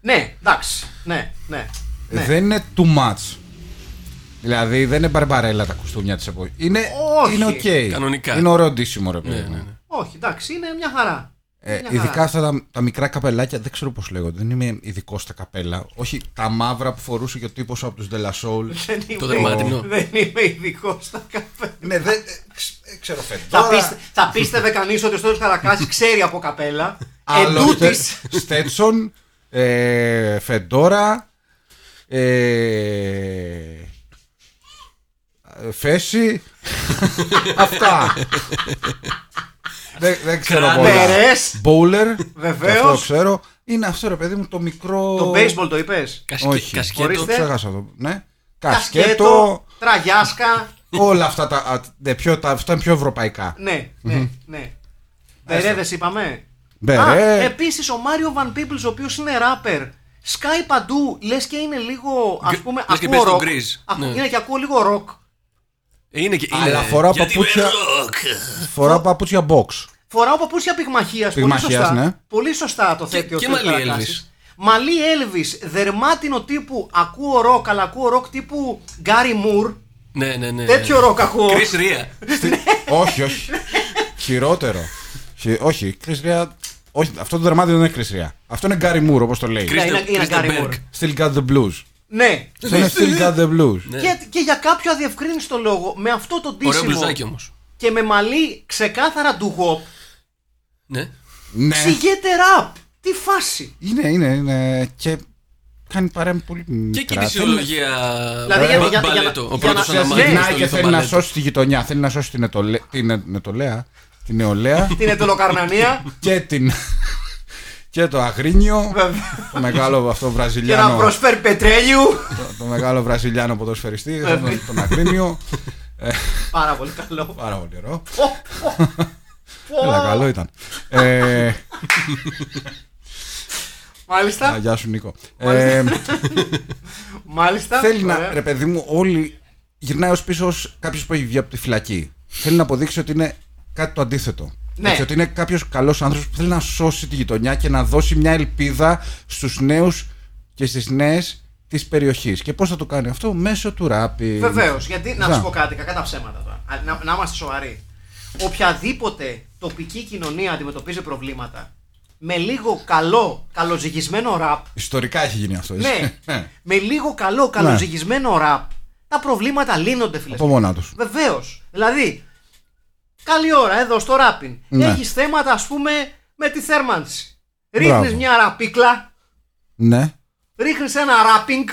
Ναι, εντάξει. Ναι, ναι, ναι. Δεν είναι too much. Δηλαδή δεν είναι μπαρμπαρέλα τα κοστούμια της εποχής. Είναι οκ. Είναι, okay. Κανονικά. Είναι ωραίο ντύσιμο, ρε παιδί. Ναι, ναι, ναι. Όχι, εντάξει, είναι μια χαρά. Ε, μια χαρά. Ειδικά αυτά τα, τα μικρά καπελάκια, δεν ξέρω πώς λέγονται. Δεν είμαι ειδικός στα καπέλα. Όχι τα μαύρα που φορούσε και ο τύπος από τους De La Soul. Δεν είμαι, το δερμάτινο. Δεν είμαι ειδικός στα καπέλα. Ναι, δεν ξέρω φέτος. Θα πίστευε κανείς ότι ο Στέτος Καρακάσης ξέρει από καπέλα. Εντούτοις. Στέτσον, ε, Φεντόρα, ε, Φέση. Αυτά. Δεν, δεν ξέρω πολλά. Μπούλερ. Βεβαίως. Αυτό ξέρω. Είναι αυτό, ρε παιδί μου, το μικρό. Το baseball το είπες? Κασκε... Όχι. Κασκέτο. Ξέχασα το. Ναι. Κασκέτο. Κασκέτο. Τραγιάσκα. Όλα αυτά τα, ναι, πιο, τα. Αυτά είναι πιο ευρωπαϊκά. Ναι, ναι, ναι. Μπερέδες είπαμε. Μπερέ. Επίσης ο Μάριο Βαν Πίμπλς, ο οποίος είναι ράπερ, σκάει παντού. Λες και είναι λίγο. Ας πούμε. Ακούω ροκ. Είναι και ακούω λίγο ροκ. Είναι και, είναι. Αλλά φοράω παπούτσια. Φοράω παπούτσια box. Φοράω παπούτσια πυγμαχίας. Πυγμαχίας, πολύ σωστά. Ναι. Πολύ σωστά το θέτει ο Στέφανος. Και, και μαλλί Elvis. Μαλλί Elvis, δερμάτινο τύπου. Ακούω ροκ, αλλά ακούω ροκ τύπου Γκάρι Μουρ. Ναι, ναι, ναι. Τέτοιο ροκ ακούω. Κρις Ρία. Όχι, όχι. Χειρότερο. Όχι, Κρις Ρία. Όχι, αυτό το δερμάτινο δεν είναι Κρις Ρία. Αυτό είναι Γκάρι Μουρ, όπως το λέει. Είναι Γκάρι Μουρ. Still got the blues. Ναι, still got the blues. Ναι. Και, και για κάποιο αδιευκρίνηστο λόγο, με αυτό το ντύσιμο και με μαλλί ξεκάθαρα ντουγόπ, ναι. Ξηγέται ραπ. Τι φάση. Είναι, είναι, είναι. Και κάνει παρέμβαση πολύ μικρά. Και κινησιολογία. Δηλαδή για, για, για, για, ο πρώτος αναμαγνύει και θέλει να σώσει τη γειτονιά. Θέλει να σώσει την νεολαία. Την νεολαία. Την ετωλοκαρνανία. Και την... και το αγρίνιο, το μεγάλο αυτό βραζιλιάνο. Και να προσφέρει πετρέλιου. Το, το μεγάλο βραζιλιάνο ποδοσφαιριστή, τον αγρίνιο. Πάρα πολύ καλό. Πάρα πολύ ωραίο. Έλα, καλό ήταν. ε, Μάλιστα. Α, γεια σου, Νίκο. Μάλιστα. Ε, Μάλιστα. Θέλει να, ρε παιδί μου, όλοι γυρνάει ως πίσω ως κάποιος που έχει βγει από τη φυλακή. Θέλει να αποδείξει ότι είναι κάτι το αντίθετο. Ναι. Έτσι, ότι είναι κάποιος καλός άνθρωπος που θέλει να σώσει τη γειτονιά και να δώσει μια ελπίδα στους νέους και στις νέες της περιοχής. Και πώς θα το κάνει αυτό? Μέσω του ράπι. Βεβαίως. Γιατί να σου πω κάτι, κακά τα ψέματα τώρα. Να, να είμαστε σοβαροί. Οποιαδήποτε τοπική κοινωνία αντιμετωπίζει προβλήματα με λίγο καλό, καλοζυγισμένο ραπ. Ιστορικά έχει γίνει αυτό. Ναι. Με λίγο καλό, καλοζυγισμένο ραπ, τα προβλήματα λύνονται, φίλε. Από μόνα τους. Βεβαίως. Δηλαδή, καλή ώρα εδώ στο ράπιν. Ναι. Έχεις θέματα, ας πούμε, με τη θέρμανση. Ρίχνεις μια ραπίκλα. Ναι. Ρίχνεις ένα ράπινγκ.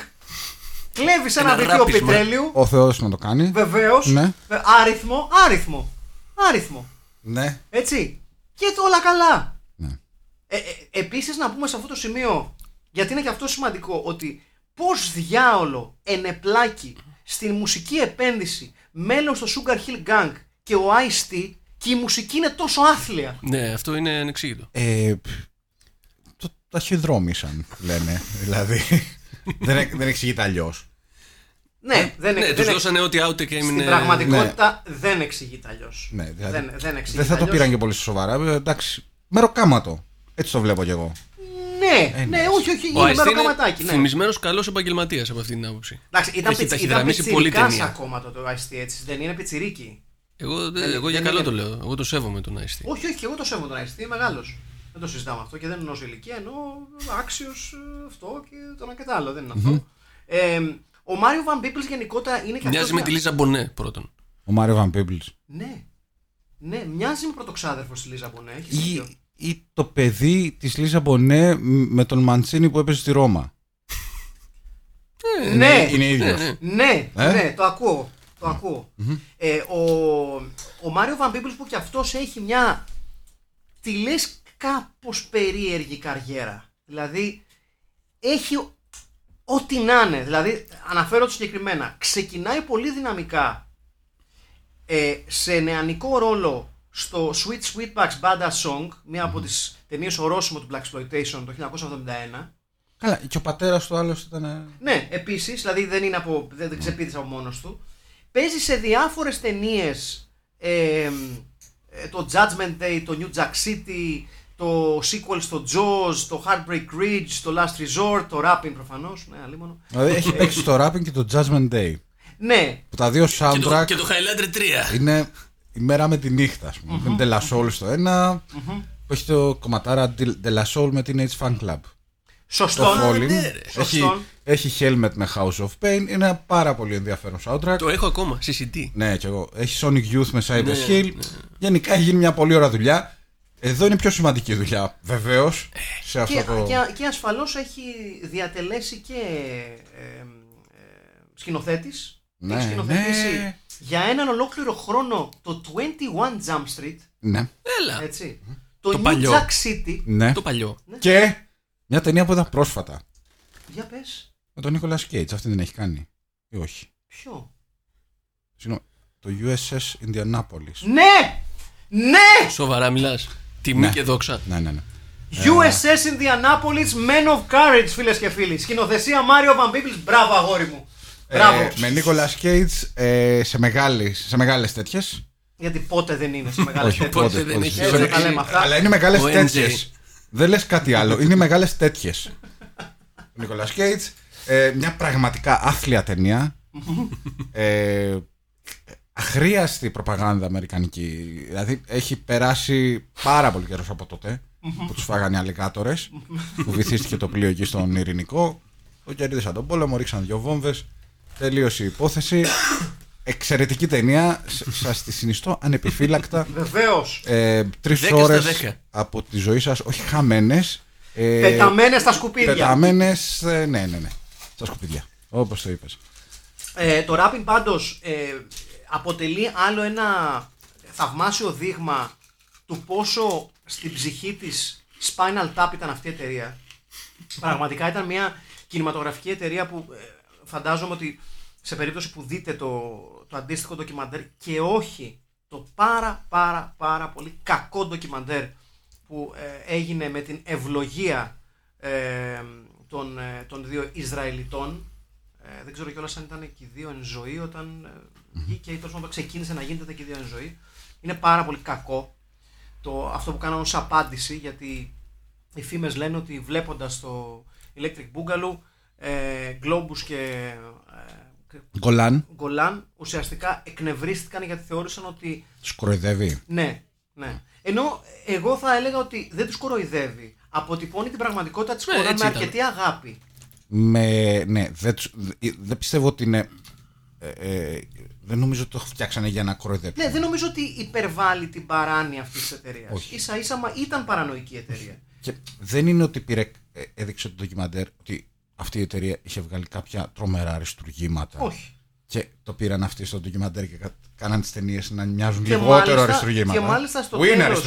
Κλέβεις ένα δίκτυο πετρέλαιου. Ο Θεός να το κάνει. Βεβαίως. Ναι. Άριθμο, άριθμο. Άριθμο. Ναι. Έτσι. Και όλα καλά. Ναι. Ε, ε, επίσης, να πούμε σε αυτό το σημείο, γιατί είναι και αυτό σημαντικό, ότι πώς διάολο ενεπλάκη στην μουσική επένδυση μέλος στο Sugar Hill Gang και ο Ice-T και η μουσική είναι τόσο άθλια. Ναι, αυτό είναι ανεξήγητο. Ε, το ταχυδρόμησαν, λένε. Δηλαδή. δεν δεν εξηγείται αλλιώς. Ναι, δεν ναι, τους δώσανε ό,τι out και έμεινε. Στην πραγματικότητα ναι. δεν εξηγείται αλλιώς. Ναι, δηλαδή, δεν, δεν, εξηγείται δεν θα αλλιώς. Το πήραν και πολύ σοβαρά. Εντάξει, μεροκάματο. Έτσι το βλέπω κι εγώ. Ναι, ε, ναι, ναι, όχι, όχι, είναι μεροκαματάκι. Ναι. Φημισμένος καλός επαγγελματίας από αυτή την άποψη. Εντάξει, ήταν, πιτσ, ήταν πιτσιρικάς ακόμα το, το Ice-T, έτσι. Δεν είναι πιτσιρίκι. Εγώ, δε, εγώ για καλό είναι... το λέω. Εγώ το σέβομαι τον Ice-T. Όχι, όχι, εγώ το σέβομαι τον Ice-T. Μεγάλος. Δεν το συζητάμε αυτό και δεν εννοώ σε ηλικία. Εννοώ άξιος αυτό και το ένα και το άλλο. Δεν είναι αυτό. Ο Μάριο Βαν Πίπλς γενικότερα είναι και μοιάζει αυτός με τη Λίζα Μπονέ πρώτον. Ο Μάριο Βαν Πίπλς. Ναι. Ναι, μοιάζει με πρωτοξάδερφος τη Λίζα Μπονέ. Ή, ή το παιδί της Λίζα Μπονέ με τον Μαντσίνι που έπαιζε στη Ρώμα. ε, ναι. Είναι ίδιος. Ναι, ναι, ε? ναι, το ακούω. Το ακούω. Mm-hmm. Ε, ο Μάριο Βαν Πίπλς που κι αυτός έχει μια, τη λες, κάπως περίεργη καριέρα. Δηλαδή έχει... Ό,τι να είναι, δηλαδή αναφέρω το συγκεκριμένα. Ξεκινάει πολύ δυναμικά ε, σε νεανικό ρόλlo στο Sweet Sweetback's Badass Song, μία mm. από τις ταινίες ορόσημο του Blaxploitation το χίλια εννιακόσια εβδομήντα ένα. Καλά, και ο πατέρας του άλλος ήταν. Ναι, επίσης, δηλαδή δεν, είναι από, δεν, δεν ξεπίδησε από μόνος του. Παίζει σε διάφορες ταινίες, ε, το Judgment Day, το New Jack City, το sequel στο Jaws, το Heartbreak Ridge, το Last Resort, το Rapping προφανώς. Ναι, αλίμονο. Δηλαδή έχει παίξει το Rapping και το Judgment Day. Ναι. Που τα δύο soundtrack. Και το, και το Highlander τρία. Είναι η μέρα με τη νύχτα, ας πούμε. Mm-hmm. De La Soul στο ένα, mm-hmm. που έχει το κομματάρα De La Soul με Teenage Fan Club. Σωστό. Έχει, έχει Helmet με House of Pain. Είναι ένα πάρα πολύ ενδιαφέρον soundtrack. Το έχω ακόμα, σι σι ντι. Ναι, και εγώ. Έχει Sonic Youth με Cypress ναι, Hill. Ναι. Γενικά έχει γίνει μια πολύ ωραία δουλειά. Εδώ είναι πιο σημαντική δουλειά, βεβαίως. Σε αυτό και, το... και, και ασφαλώς έχει διατελέσει και ε, ε, σκηνοθέτης. Ναι, έχει σκηνοθετήσει ναι. για έναν ολόκληρο χρόνο το είκοσι ένα Jump Street. Ναι. Έλα. Έτσι. Το, το New παλιό. Jack City. Ναι. Το παλιό. Ναι. Και μια ταινία που είδα πρόσφατα. Για πες. Με τον Nicolas Cage. Αυτή δεν έχει κάνει. Ή όχι. Ποιο? Συγγνώμη. Το γιου ες ες Indianapolis. Ναι! Ναι! Σοβαρά μιλάς. Τιμή ναι. και δόξα. Ναι, ναι, ναι. γιου ες ες Indianapolis, Men of Courage, φίλες και φίλοι. Σκηνοθεσία Μάριο Βαν Πίπλς. Μπράβο, αγόρι μου. Μπράβο. Ε, με Νίκολας Κέιτς ε, σε, σε μεγάλες τέτοιες. Γιατί πότε δεν είναι σε μεγάλες τέτοιες. Πότε, πότε δεν έχει. Αλλά είναι μεγάλες τέτοιες. Δεν λες κάτι άλλο. Είναι μεγάλες τέτοιες. Νίκολας Κέιτς. Ε, μια πραγματικά άθλια ταινία. ε, Αχρίαστη προπαγάνδα αμερικανική. Δηλαδή έχει περάσει πάρα πολύ καιρός από τότε που τους φάγανε οι αλιγάτορες, που βυθίστηκε το πλοίο εκεί στον Ειρηνικό. Το κερδίσαν τον πόλεμο, ρίξαν δύο βόμβες. Τελείωσε η υπόθεση. Εξαιρετική ταινία. Σας τη συνιστώ ανεπιφύλακτα. Βεβαίως. ε, Τρεις ώρες από τη ζωή σας, όχι χαμένες. ε, Πεταμένες στα σκουπίδια. Πεταμένες, ε, ναι, ναι, ναι. Στα σκουπίδια, όπως το είπες. ε, Το Rapping πάντως ε, αποτελεί άλλο ένα θαυμάσιο δείγμα του πόσο στην ψυχή της Spinal Tap ήταν αυτή η εταιρεία. Πραγματικά ήταν μια κινηματογραφική εταιρεία που ε, φαντάζομαι ότι σε περίπτωση που δείτε το, το αντίστοιχο ντοκιμαντέρ και όχι το πάρα πάρα πάρα πολύ κακό ντοκιμαντέρ που ε, έγινε με την ευλογία ε, των, ε, των δύο Ισραηλιτών. Ε, δεν ξέρω κιόλας αν ήταν και οι δύο εν ζωή όταν βγήκε ή τόσο ξεκίνησε να γίνεται και οι δύο εν ζωή. Είναι πάρα πολύ κακό το, αυτό που κάναμε ως απάντηση, γιατί οι φήμες λένε ότι βλέποντας το Electric Boogaloo, ε, Globus και Golan. Golan ουσιαστικά εκνευρίστηκαν γιατί θεώρησαν ότι τους κοροϊδεύει. Ναι, ναι. Ενώ εγώ θα έλεγα ότι δεν τους κοροϊδεύει. Αποτυπώνει την πραγματικότητα της χώρας, ναι, με αρκετή ήταν. αγάπη. Με, ναι, δεν δε πιστεύω ότι είναι. Ε, ε, δεν νομίζω ότι το φτιάξανε για να κοροϊδέψουν. Ναι, δεν νομίζω ότι υπερβάλλει την παράνοια αυτής της εταιρείας. Ίσα ίσα μα ήταν παρανοϊκή εταιρεία. Και δεν είναι ότι πήρε, έδειξε το ντοκιμαντέρ ότι αυτή η εταιρεία είχε βγάλει κάποια τρομερά αριστουργήματα. Όχι. Και το πήραν αυτοί στο ντοκιμαντέρ και κάναν τις ταινίες να μοιάζουν και λιγότερο αριστουργήματα. Και μάλιστα στο τέλος,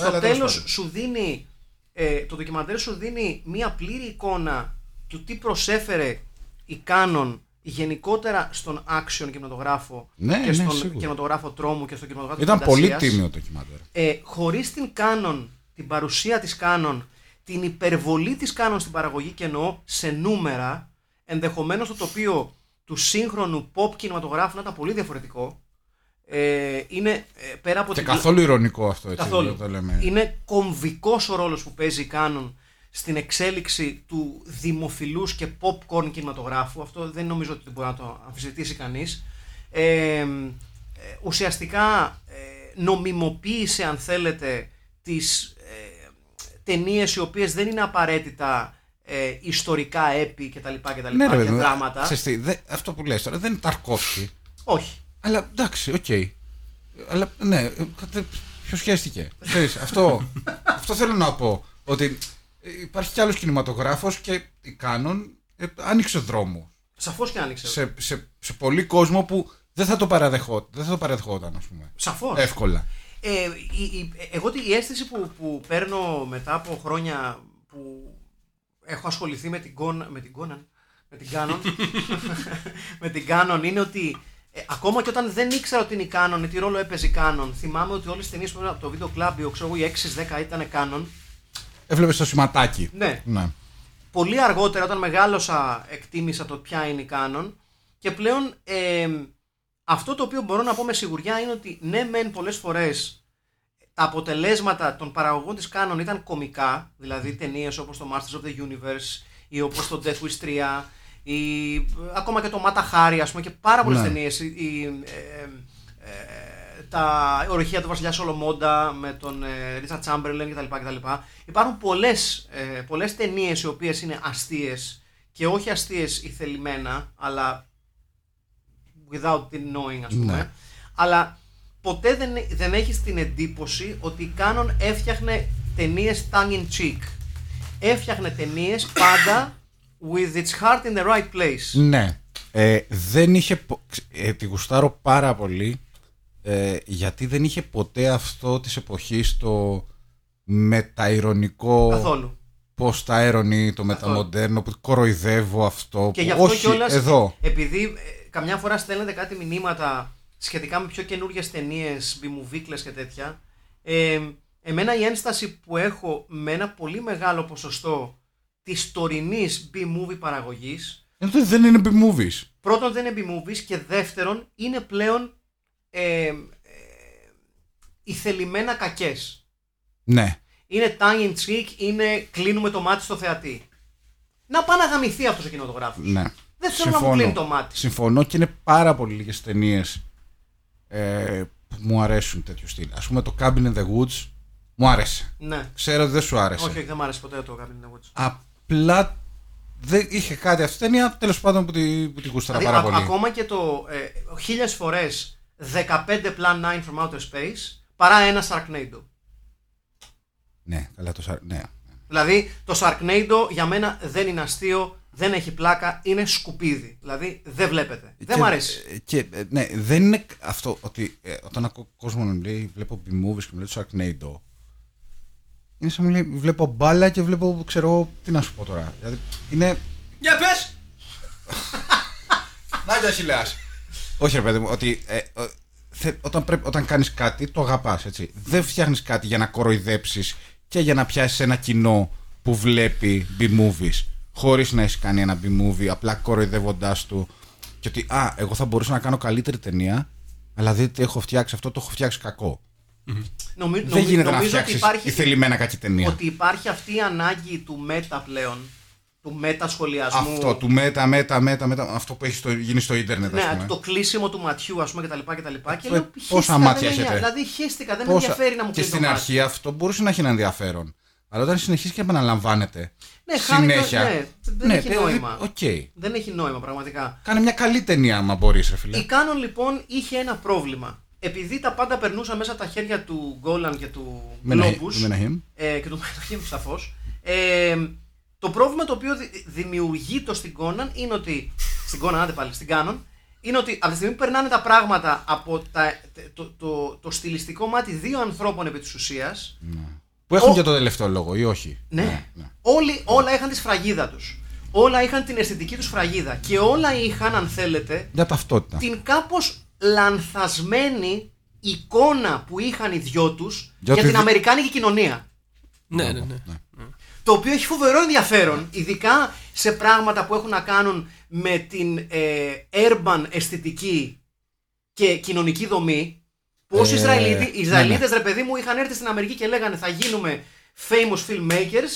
στο τέλος σου δίνει, ε, το ντοκιμαντέρ σου δίνει μία πλήρη εικόνα του τι προσέφερε η Canon γενικότερα στον action κινηματογράφο, ναι, και στον ναι, κινηματογράφο τρόμου και στον κινηματογράφο ήταν φαντασίας. Ήταν πολύ τίμιο το κινηματογράφο. Ε, χωρίς την Canon, την παρουσία της Canon, την υπερβολή της Canon στην παραγωγή, και εννοώ σε νούμερα, ενδεχομένως το τοπίο του σύγχρονου pop κινηματογράφου να ήταν πολύ διαφορετικό. Ε, είναι πέρα από και την... καθόλου ηρωνικό αυτό, έτσι, καθόλου. Το λέμε. Είναι κομβικός ο ρόλος που παίζει η Canon στην εξέλιξη του δημοφιλούς και popcorn κινηματογράφου. Αυτό δεν νομίζω ότι μπορεί να το αμφισβητήσει κανείς. Ε, ουσιαστικά νομιμοποίησε, αν θέλετε, τις ε, ταινίες οι οποίες δεν είναι απαραίτητα ε, ιστορικά έπι και τα λοιπά και τα λοιπά, ναι, και ρε, δράματα. Ξεστή, δε, αυτό που λες τώρα δεν είναι Ταρκόφσκι. Όχι. Αλλά εντάξει, οκ. Okay. Αλλά ναι, ποιος χαίστηκε. αυτό, αυτό θέλω να πω. Ότι υπάρχει κι άλλος κινηματογράφος και η Canon ε, άνοιξε δρόμο. Σαφώς και άνοιξε. Σε, σε, σε πολύ κόσμο που δεν θα το, παραδεχό, δεν θα το παραδεχόταν, ας πούμε. Σαφώς. Εύκολα. Ε, η, η, εγώ η αίσθηση που, που παίρνω μετά από χρόνια που έχω ασχοληθεί με την Canon, με την Canon, με την Canon, με την Canon είναι ότι ε, ακόμα και όταν δεν ήξερα ότι είναι η Canon ή τι ρόλο έπαιζε η Canon, θυμάμαι ότι όλες τις ταινίες που από το βίντεο κλαμπ, οι έξι δέκα ήταν Canon. Έβλεπες το σηματάκι. Ναι. Ναι. Πολύ αργότερα, όταν μεγάλωσα, εκτίμησα το ποια είναι η Canon. Και πλέον ε, αυτό το οποίο μπορώ να πω με σιγουριά είναι ότι ναι, μεν πολλές φορές τα αποτελέσματα των παραγωγών της Canon ήταν κωμικά, δηλαδή ταινίες όπως το Masters of the Universe ή όπως το Deathwish τρία ή ακόμα και το Mata Hari, ας πούμε, και πάρα πολλές, ναι, ταινίες. Ή, ε, ε, ε, τα ορυχεία του βασιλιά Σολομόντα με τον Richard Chamberlain κτλ. κτλ. Υπάρχουν πολλές, ε, πολλές ταινίες οι οποίες είναι αστείες και όχι αστείες ηθελημένα, αλλά without the knowing, ας πούμε. Ναι. Αλλά ποτέ δεν, δεν έχεις την εντύπωση ότι η Canon έφτιαχνε ταινίες tongue in cheek. Έφτιαχνε ταινίες πάντα with its heart in the right place. Ναι. Ε, δεν είχε. Ε, τη γουστάρω πάρα πολύ. Ε, γιατί δεν είχε ποτέ αυτό της εποχής το μεταειρωνικό. Καθόλου. Πώς τα έρωνει το μεταμοντέρνο, που κοροϊδεύω αυτό. Και γι' αυτό κιόλας, επειδή ε, καμιά φορά στέλνετε κάτι μηνύματα σχετικά με πιο καινούργιες ταινίες, μπιμουβίκλες και τέτοια, ε, εμένα η ένσταση που έχω με ένα πολύ μεγάλο ποσοστό της τωρινής B-movie παραγωγής είναι, δεν είναι B-movies. Πρώτον, δεν είναι B-movies, και δεύτερον, είναι πλέον Ε, ε, ηθελημένα κακές. Ναι. Είναι tongue in cheek, είναι κλείνουμε το μάτι στο θεατή. Να πάει να γαμηθεί αυτός ο κινηματογράφος. Ναι. Δεν θέλω να μου κλείνει το μάτι. Συμφωνώ, και είναι πάρα πολύ λίγες ταινίες ε, που μου αρέσουν τέτοιου στυλ. Ας πούμε το Cabin in the Woods μου άρεσε. Ναι. Ξέρω ότι δεν σου άρεσε. Όχι, δεν μου άρεσε ποτέ το Cabin in the Woods. Απλά δεν είχε κάτι αυτή η ταινία, τέλος πάντων, που την τη γούσταρα δηλαδή, πάρα α, πολύ. Ακόμα και το ε, χίλιες φορές δεκαπέντε Plan nine from Outer Space παρά ένα Sharknado. Ναι, αλλά το Sharknado. Ναι. Δηλαδή το Sharknado για μένα δεν είναι αστείο, δεν έχει πλάκα, είναι σκουπίδι. Δηλαδή δεν βλέπετε. Δεν και, μ' αρέσει. Και, ναι, δεν είναι αυτό ότι ε, όταν ακούω κόσμο να λέει βλέπω B-movies και μου λέει το Sharknado, είναι σαν να μου λέει βλέπω μπάλα και βλέπω, ξέρω, τι να σου πω τώρα. Δηλαδή είναι. Για πες! Να και ασυλαιάς. Όχι ρε παιδί μου, ότι ε, ε, θε, όταν, πρέπει, όταν κάνεις κάτι το αγαπάς, έτσι. Δεν φτιάχνεις κάτι για να κοροϊδέψεις και για να πιάσεις ένα κοινό που βλέπει B-movies χωρίς να έχεις κάνει ένα B-movie, απλά κοροϊδεύοντάς του. Και ότι α, εγώ θα μπορούσα να κάνω καλύτερη ταινία, αλλά δείτε έχω φτιάξει αυτό, το έχω φτιάξει κακό. Mm-hmm. Νομι, Δεν νομι, γίνεται να φτιάξεις η θελημένα κακή ταινία. Ότι υπάρχει αυτή η ανάγκη του μετα πλέον, του μετασχολιασμού. Αυτό, του μετα, μετα, μετα, μετα, αυτό που έχει στο, γίνει στο ίντερνετ. Ναι, ας πούμε. Το κλείσιμο του ματιού, ας πούμε, κτλ. Πόσα μάτια έχετε. Δηλαδή, χέστηκα, δεν με ενδιαφέρει να μου πει. Και στην αρχή αυτό μπορούσε να έχει ένα ενδιαφέρον. Αλλά όταν συνεχίζει και επαναλαμβάνεται. Ναι, συνέχεια. Ναι, δεν ναι, έχει νόημα. Okay. Δεν έχει νόημα, πραγματικά. Κάνε μια καλή ταινία, άμα μπορείς, ρε φίλε. Η Canon λοιπόν είχε ένα πρόβλημα. Επειδή τα πάντα περνούσαν μέσα τα χέρια του Golan και του Globus. Ε, και του Menachem, σαφώς. Ε, το πρόβλημα το οποίο δημιουργείται στην Golan είναι ότι. Στην Golan, άντε πάλι, στην Canon. Είναι ότι από τη στιγμή που περνάνε τα πράγματα από τα, το, το, το, το στιλιστικό μάτι δύο ανθρώπων επί της ουσίας. Ναι. Που έχουν Ο... και το τελευταίο λόγο, ή όχι. Ναι. ναι, ναι. Όλοι, όλα είχαν τη σφραγίδα τους. Όλα είχαν την αισθητική τους σφραγίδα. Και όλα είχαν, αν θέλετε, μια ταυτότητα. Την κάπως λανθασμένη εικόνα που είχαν οι δυο τους για, για την δι... αμερικάνικη κοινωνία. Ναι, ναι, ναι, ναι. Το οποίο έχει φοβερό ενδιαφέρον, ειδικά σε πράγματα που έχουν να κάνουν με την ε, urban αισθητική και κοινωνική δομή. Πόσοι ε, Ισραηλίτες, Ισραηλίτες ναι, ναι. ρε παιδί μου, είχαν έρθει στην Αμερική και λέγανε θα γίνουμε famous filmmakers,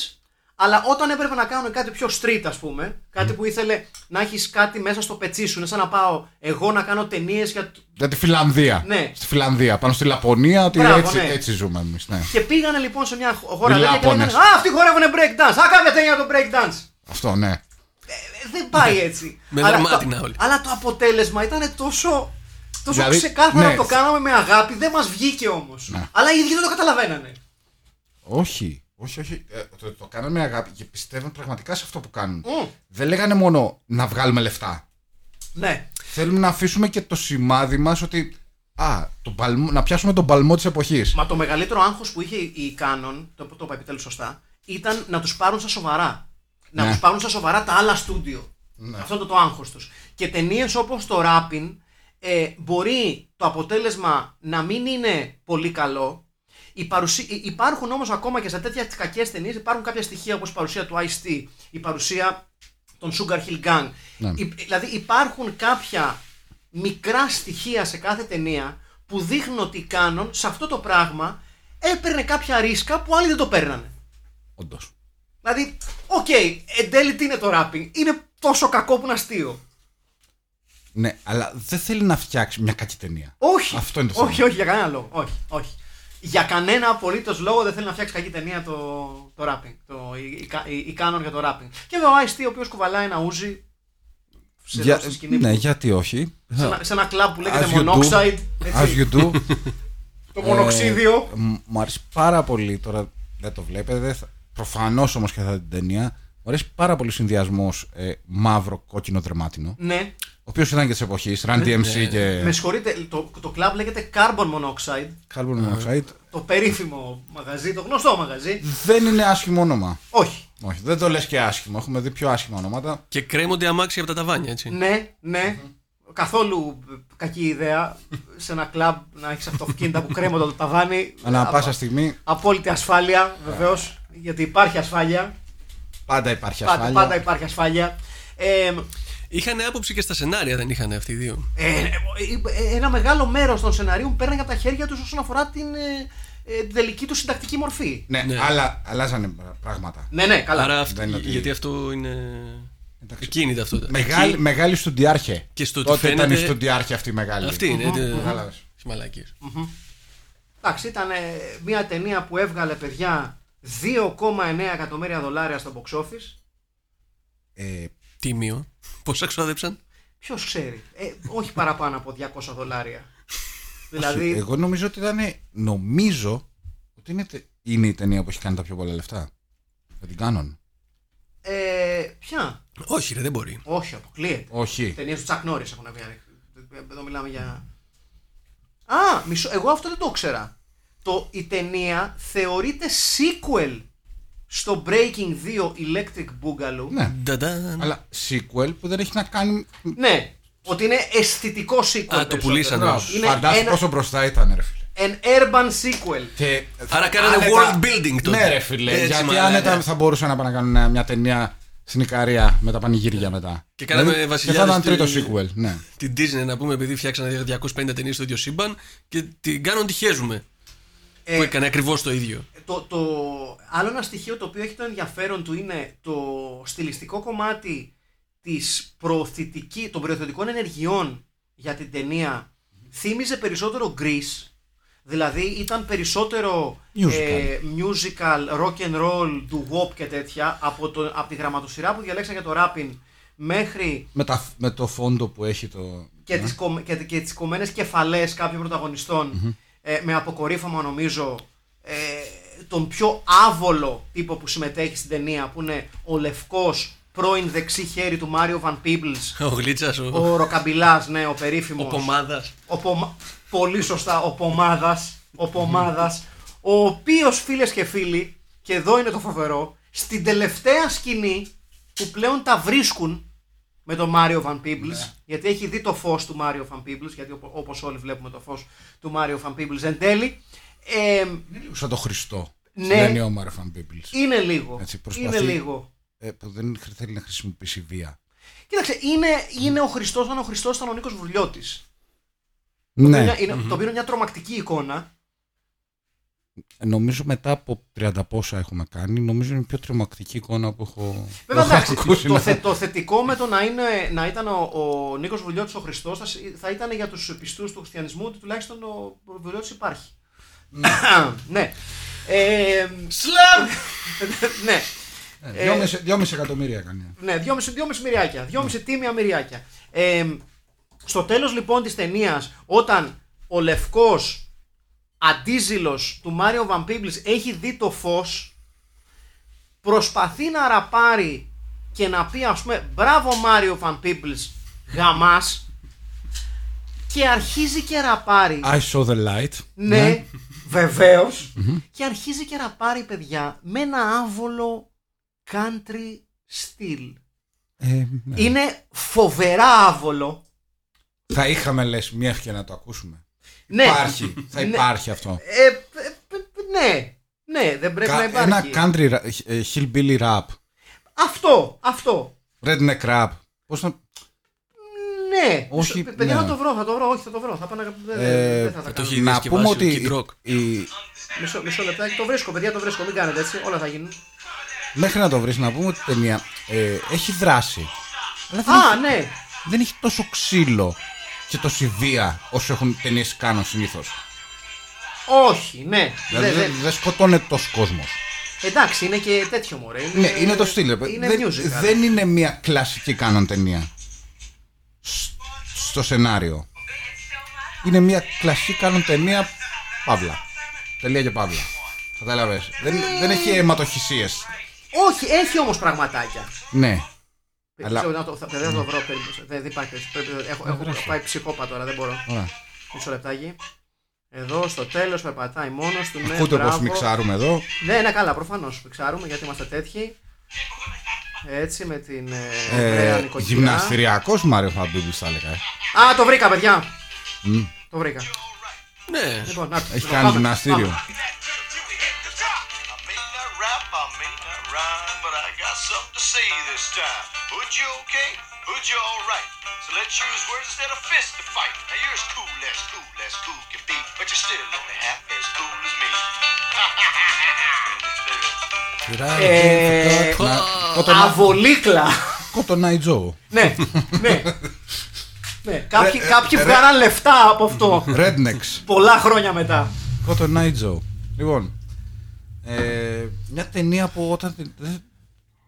αλλά όταν έπρεπε να κάνουν κάτι πιο street, ας πούμε, κάτι mm. που ήθελε να έχεις κάτι μέσα στο πετσί σου, είναι σαν να πάω εγώ να κάνω ταινίες για... για τη Φιλανδία. Ναι. Στη Φιλανδία, πάνω στη Λαπωνία, ότι Μπράβο, έτσι, ναι. έτσι ζούμε εμείς. Ναι. Και πήγανε λοιπόν σε μια χώρα και λέγανε, α, αυτοί χορεύουνε breakdance, α, κάνε ταινία το breakdance. Αυτό, ναι. Ε, δεν πάει έτσι. αλλά, το, αλλά το αποτέλεσμα ήταν τόσο... Τόσο δηλαδή, ξεκάθαρα ναι. το κάναμε με αγάπη, δεν μας βγήκε όμως. Ναι. Αλλά οι ίδιοι δεν το καταλαβαίνανε. Όχι, όχι, όχι. Ε, το, το κάνανε με αγάπη και πιστεύουν πραγματικά σε αυτό που κάνουν. Mm. Δεν λέγανε μόνο να βγάλουμε λεφτά. Ναι. Θέλουμε να αφήσουμε και το σημάδι μας ότι. Α, τον παλμό, να πιάσουμε τον παλμό της εποχής. Μα το μεγαλύτερο άγχος που είχε η Canon, το, το είπα επιτέλους σωστά, ήταν να τους πάρουν στα σοβαρά. Να ναι. τους πάρουν στα σοβαρά τα άλλα στούντιο. Ναι. Αυτό ήταν το, το άγχος τους. Και ταινίες όπως το Rappin'. Ε, μπορεί το αποτέλεσμα να μην είναι πολύ καλό. Η παρουσία, υπάρχουν όμως ακόμα και σε τέτοιες κακές ταινίες υπάρχουν κάποια στοιχεία όπως η παρουσία του Ice-T, η παρουσία των Sugar Hill Gang. Ναι. Υ, δηλαδή υπάρχουν κάποια μικρά στοιχεία σε κάθε ταινία που δείχνουν ότι Canon σε αυτό το πράγμα έπαιρνε κάποια ρίσκα που άλλοι δεν το παίρνανε. Όντως. Δηλαδή, οκ, okay, εν τέλει τι είναι το Rappin', είναι τόσο κακό που είναι αστείο. Ναι, αλλά δεν θέλει να φτιάξει μια κακή ταινία. Όχι, αυτό είναι το όχι, όχι, για κανένα λόγο. Όχι, όχι. Για κανένα απολύτως λόγο δεν θέλει να φτιάξει κακή ταινία το, το Rappin'. Το, η, η, η Canon για το Rappin'. Και βέβαια ο Ice-T ο οποίος κουβαλάει ένα ούζι. Σε για, στη σκηνή. Ναι, γιατί όχι. Σε ένα, σε ένα κλαμπ που λέγεται Monoxide. As you do. Το μονοξίδιο. Ε, μου αρέσει πάρα πολύ. Τώρα δεν το βλέπετε. Προφανώς όμως και θα την ταινία. Μου αρέσει πάρα πολύ ο συνδυασμός ε, μαύρο-κόκκινο δερμάτινο. Ναι. Ο οποίος ήταν και της εποχής, Run ντι εμ σι και... Με συγχωρείτε, το, το κλαμπ λέγεται Carbon Monoxide. Carbon Monoxide. Το περίφημο μαγαζί, το γνωστό μαγαζί. Δεν είναι άσχημο όνομα. Όχι. Όχι, δεν το λες και άσχημο. Έχουμε δει πιο άσχημα ονόματα. Και κρέμονται αμάξια από τα ταβάνια, έτσι. Ναι, ναι. Mm-hmm. Καθόλου κακή ιδέα σε ένα κλαμπ να έχεις αυτοκίνητα που κρέμονται από το ταβάνι. Ανά πάσα στιγμή. Απόλυτη ασφάλεια, βεβαίως. Yeah. Γιατί υπάρχει ασφάλεια. Πάντα υπάρχει ασφάλεια. Πάντα, πάντα υπάρχει ασφάλεια. Ε, Είχανε άποψη και στα σενάρια, δεν είχαν αυτοί οι δύο. Ε, ένα μεγάλο μέρος των σενάριων παίρνανε από τα χέρια τους όσον αφορά την ε, τελική του συντακτική μορφή. Ναι, ναι. Αλλά αλλάζανε πράγματα. Ναι, ναι, καλά. Άρα, αυ... ότι... γιατί αυτό είναι. Κίνητα αυτό. Μεγάλη, και... μεγάλη στουντιάρχε. Και στο τότε φαίνεται... ήταν η στουντιάρχε αυτή η μεγάλη. Αυτή είναι. Μαλάκια. Εντάξει, ήταν μια ταινία που έβγαλε παιδιά δύο κόμμα εννέα εκατομμύρια δολάρια στο box office. Ε, Τίμιο. Πόσα ξόδεψαν? Ποιος ξέρει. Ε, όχι παραπάνω από διακόσια δολάρια. Δηλαδή... Εγώ νομίζω ότι ήταν. Νομίζω ότι είναι, είναι η ταινία που έχει κάνει τα πιο πολλά λεφτά. Θα την Canon. Ε, ποια? Όχι, ρε, δεν μπορεί. Όχι, αποκλείεται. Όχι. Ταινίες του Chuck Norris έχουν βγει. Εδώ μιλάμε για. Α, μισό. Εγώ αυτό δεν το ήξερα. το, η ταινία θεωρείται sequel στο Breaking δύο Electric Boogaloo. Ναι, αλλά sequel που δεν έχει να κάνει... Ναι, ότι είναι αισθητικό sequel. Α, το πουλήσατε. Φαντάζομαι πόσο μπροστά ήταν, ρε φίλε. An urban sequel. Και... Άρα κάνανε world building τότε. Ναι, ρε φίλε, έτσι, γιατί μα, άνετα ναι. θα μπορούσαν να πάνε να κάνουν μια ταινία στην Ικαρία με τα πανηγύρια μετά. Και κάναμε δηλαδή, βασιλιά. Και θα ήταν στη... τρίτο sequel, ναι. Την Disney, να πούμε, επειδή φτιάξανε διακόσιες πενήντα ταινίες στο ίδιο σύμπαν και την κάνουν τη χέζουμε. Ε, που έκανε ακριβώς το ίδιο. Το, το άλλο ένα στοιχείο το οποίο έχει το ενδιαφέρον του είναι το στιλιστικό κομμάτι της των προωθητικών ενεργειών για την ταινία. Θύμιζε περισσότερο Grease, δηλαδή ήταν περισσότερο musical, ε, musical rock and roll, doo-wop και τέτοια από, το, από τη γραμματοσυρά που διαλέξα για το Rappin' μέχρι με, τα, με το φόντο που έχει το... και, ναι. τις, και, και τις κομμένες κεφαλές κάποιων πρωταγωνιστών, mm-hmm. ε, με αποκορύφωμα νομίζω ε, τον πιο άβολο τύπο που συμμετέχει στην ταινία, που είναι ο λευκός πρώην δεξί χέρι του Mario Van Peebles, ο Γλίτσας, ο, ο Ροκαμπιλάς, ναι, ο περίφημος, ο Πομάδας, ο Πομα... πολύ σωστά, ο Πομάδας, ο Πομάδας, ο οποίος, φίλες και φίλοι, και εδώ είναι το φοβερό, στην τελευταία σκηνή που πλέον τα βρίσκουν με τον Mario Van Peebles, yeah. γιατί έχει δει το φως του Mario Van Peebles, γιατί όπως όλοι βλέπουμε το φως του Mario Van Peebles εν τέλει, ε, είναι λίγο σαν το Χριστό, ναι, είναι ο Mario Van Peebles, είναι λίγο, έτσι, είναι λίγο. Ε, που δεν θέλει να χρησιμοποιήσει βία. Κοίταξε, είναι, είναι ο Χριστός, αν ο Χριστός ήταν ο Νίκος Βουλιώτης. Ναι. Το οποίο είναι, mm-hmm. είναι μια τρομακτική εικόνα. Νομίζω μετά από τριάντα πόσα έχουμε κάνει, νομίζω είναι η πιο τρομακτική εικόνα που έχω. Βέβαια, εντάξει, το, θε, το θετικό με το να, είναι, να ήταν ο, ο Νίκος Βουλιώτης ο Χριστός θα, θα ήταν για τους πιστούς του χριστιανισμού ότι τουλάχιστον ο Βουλιώτης υπάρχει. Ναι. Σλαμ! Ναι. δυόμισι εκατομμύρια έκανε. Ναι, δυόμισι μυριάκια. δυόμισι τίμια μυριάκια. Ε, στο τέλος λοιπόν της ταινίας, όταν ο λευκός αντίζηλος του Μάριο Βαν Πίμπλς έχει δει το φως, προσπαθεί να ραπάρει και να πει, ας πούμε, μπράβο Μάριο Βαν Πίμπλς, γαμάς, και αρχίζει και ραπάρει. I saw the light. Ναι, yeah. βεβαίως. Mm-hmm. Και αρχίζει και ραπάρει, παιδιά, με ένα άβολο country style. Ε, ναι. Είναι φοβερά άβολο. Θα είχαμε, λες, μια ευκαιρία να το ακούσουμε. Ναι. Υπάρχει, θα υπάρχει, ναι. αυτό. Ε, ε, ναι, ναι, δεν πρέπει Κα, να υπάρχει. Ένα country hillbilly rap. Αυτό, αυτό. Redneck rap. Πώς να... Ναι, όχι, παιδιά, ναι. θα το βρω, θα το βρω, όχι θα το βρω. Θα πάω να... Ε, δεν θα τα κάνω. Να πούμε ότι... Η... Η... Μισό, μισό λεπτάκι, το βρίσκω, παιδιά, το βρίσκω, μην κάνετε έτσι, όλα θα γίνουν. Μέχρι να το βρεις, να πούμε ότι η ταινία ε, έχει δράση. Αλλά δεν, Α, έχει, ναι. δεν έχει τόσο ξύλο και τόση βία όσο έχουν ταινίες Κάνον συνήθως. Όχι, ναι. Δηλαδή δεν δε, δε σκοτώνεται τόσο κόσμος. Εντάξει, είναι και τέτοιο, μωρέ. Είναι, ναι, είναι το στυλ. Είναι δεν, music, δεν είναι μια κλασική Κάνον ταινία. Σ, στο σενάριο. Είναι μια κλασική Κάνον ταινία. Παύλα. Τελεία και παύλα. Κατάλαβες. Mm. Δεν, δεν έχει αιματοχυσίες. Όχι, έχει όμως πραγματάκια. Ναι. Αλλά... Δεν το, δεν το βρω, δεν υπάρχει. Έχω, έχω πάει ψυχόπα τώρα, δεν μπορώ. Μισό λεπτάκι. Εδώ στο τέλος περπατάει μόνος του. Ακούτε ναι, πως μιξάρουμε εδώ. Ναι, είναι καλά, προφανώς μιξάρουμε γιατί είμαστε τέτοιοι. Έτσι με την ωραία ε, νοικοκυρά. Γυμναστηριακός Μάριο Βαν Πίμπλς θα έλεγα. Α, το βρήκα, παιδιά. Mm. Το βρήκα. Ναι, λοιπόν, να, έχει λοιπόν, κάνει γυμναστήριο. Αβολίκλα. Κότονα Ιτζό. Ναι, ναι. Κάποιοι βγάλαν λεφτά από αυτό. Rednecks. Πολλά χρόνια μετά. Κότονα Ιτζό. Λοιπόν, μια ταινία που όταν...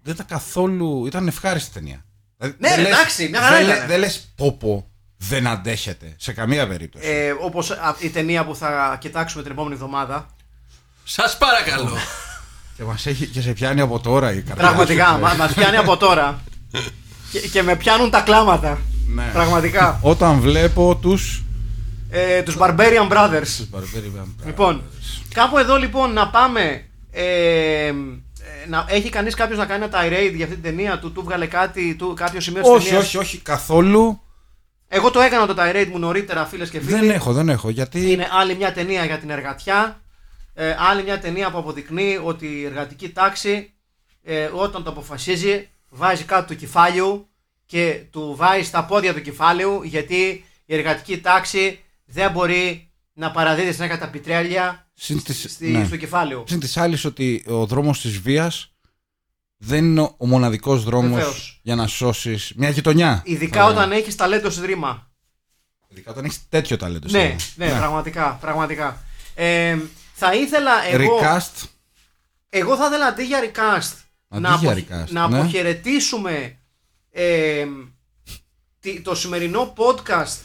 Δεν ήταν καθόλου. Ήταν ευχάριστη ταινία. Ναι, εντάξει, μια χαρά ήταν. Δεν λες πόπο, δεν αντέχεται σε καμία περίπτωση. Ε, όπως η ταινία που θα κοιτάξουμε την επόμενη εβδομάδα. Σας παρακαλώ. Και μας έχει και σε πιάνει από τώρα η καρδιά. Πραγματικά, μας πιάνει από τώρα. Και, και με πιάνουν τα κλάματα. Ναι. Πραγματικά. Όταν βλέπω τους. ε, τους Barbarian Brothers. Λοιπόν, κάπου εδώ λοιπόν να πάμε. Ε, να, έχει κανείς κάποιος να κάνει ένα tirade για αυτή την ταινία του, του βγάλε κάτι, του, κάποιο σημείο στην ταινία? Όχι, όχι, όχι, καθόλου. Εγώ το έκανα το tirade μου νωρίτερα, φίλες και φίλοι. Δεν έχω, δεν έχω. Γιατί... είναι άλλη μια ταινία για την εργατιά. Ε, άλλη μια ταινία που αποδεικνύει ότι η εργατική τάξη ε, όταν το αποφασίζει βάζει κάτω του κεφάλιου και του βάζει στα πόδια του κεφάλιου, γιατί η εργατική τάξη δεν μπορεί να παραδίδει συνέχεια τα πιτρέλια στη, ναι. στο κεφάλαιο. Συν της άλλης ότι ο δρόμος της βίας δεν είναι ο μοναδικός δρόμος. Βεβαίως. Για να σώσεις μια γειτονιά. Ειδικά όταν έχεις ταλέντο σε ρήμα. Ειδικά όταν έχεις τέτοιο ταλέντο σε ρήμα. Ναι, ναι, ναι, πραγματικά, πραγματικά. Ε, θα ήθελα εγώ... Recast. Εγώ θα ήθελα αντί για recast να, απο... recast, να ναι. αποχαιρετήσουμε ε, το σημερινό podcast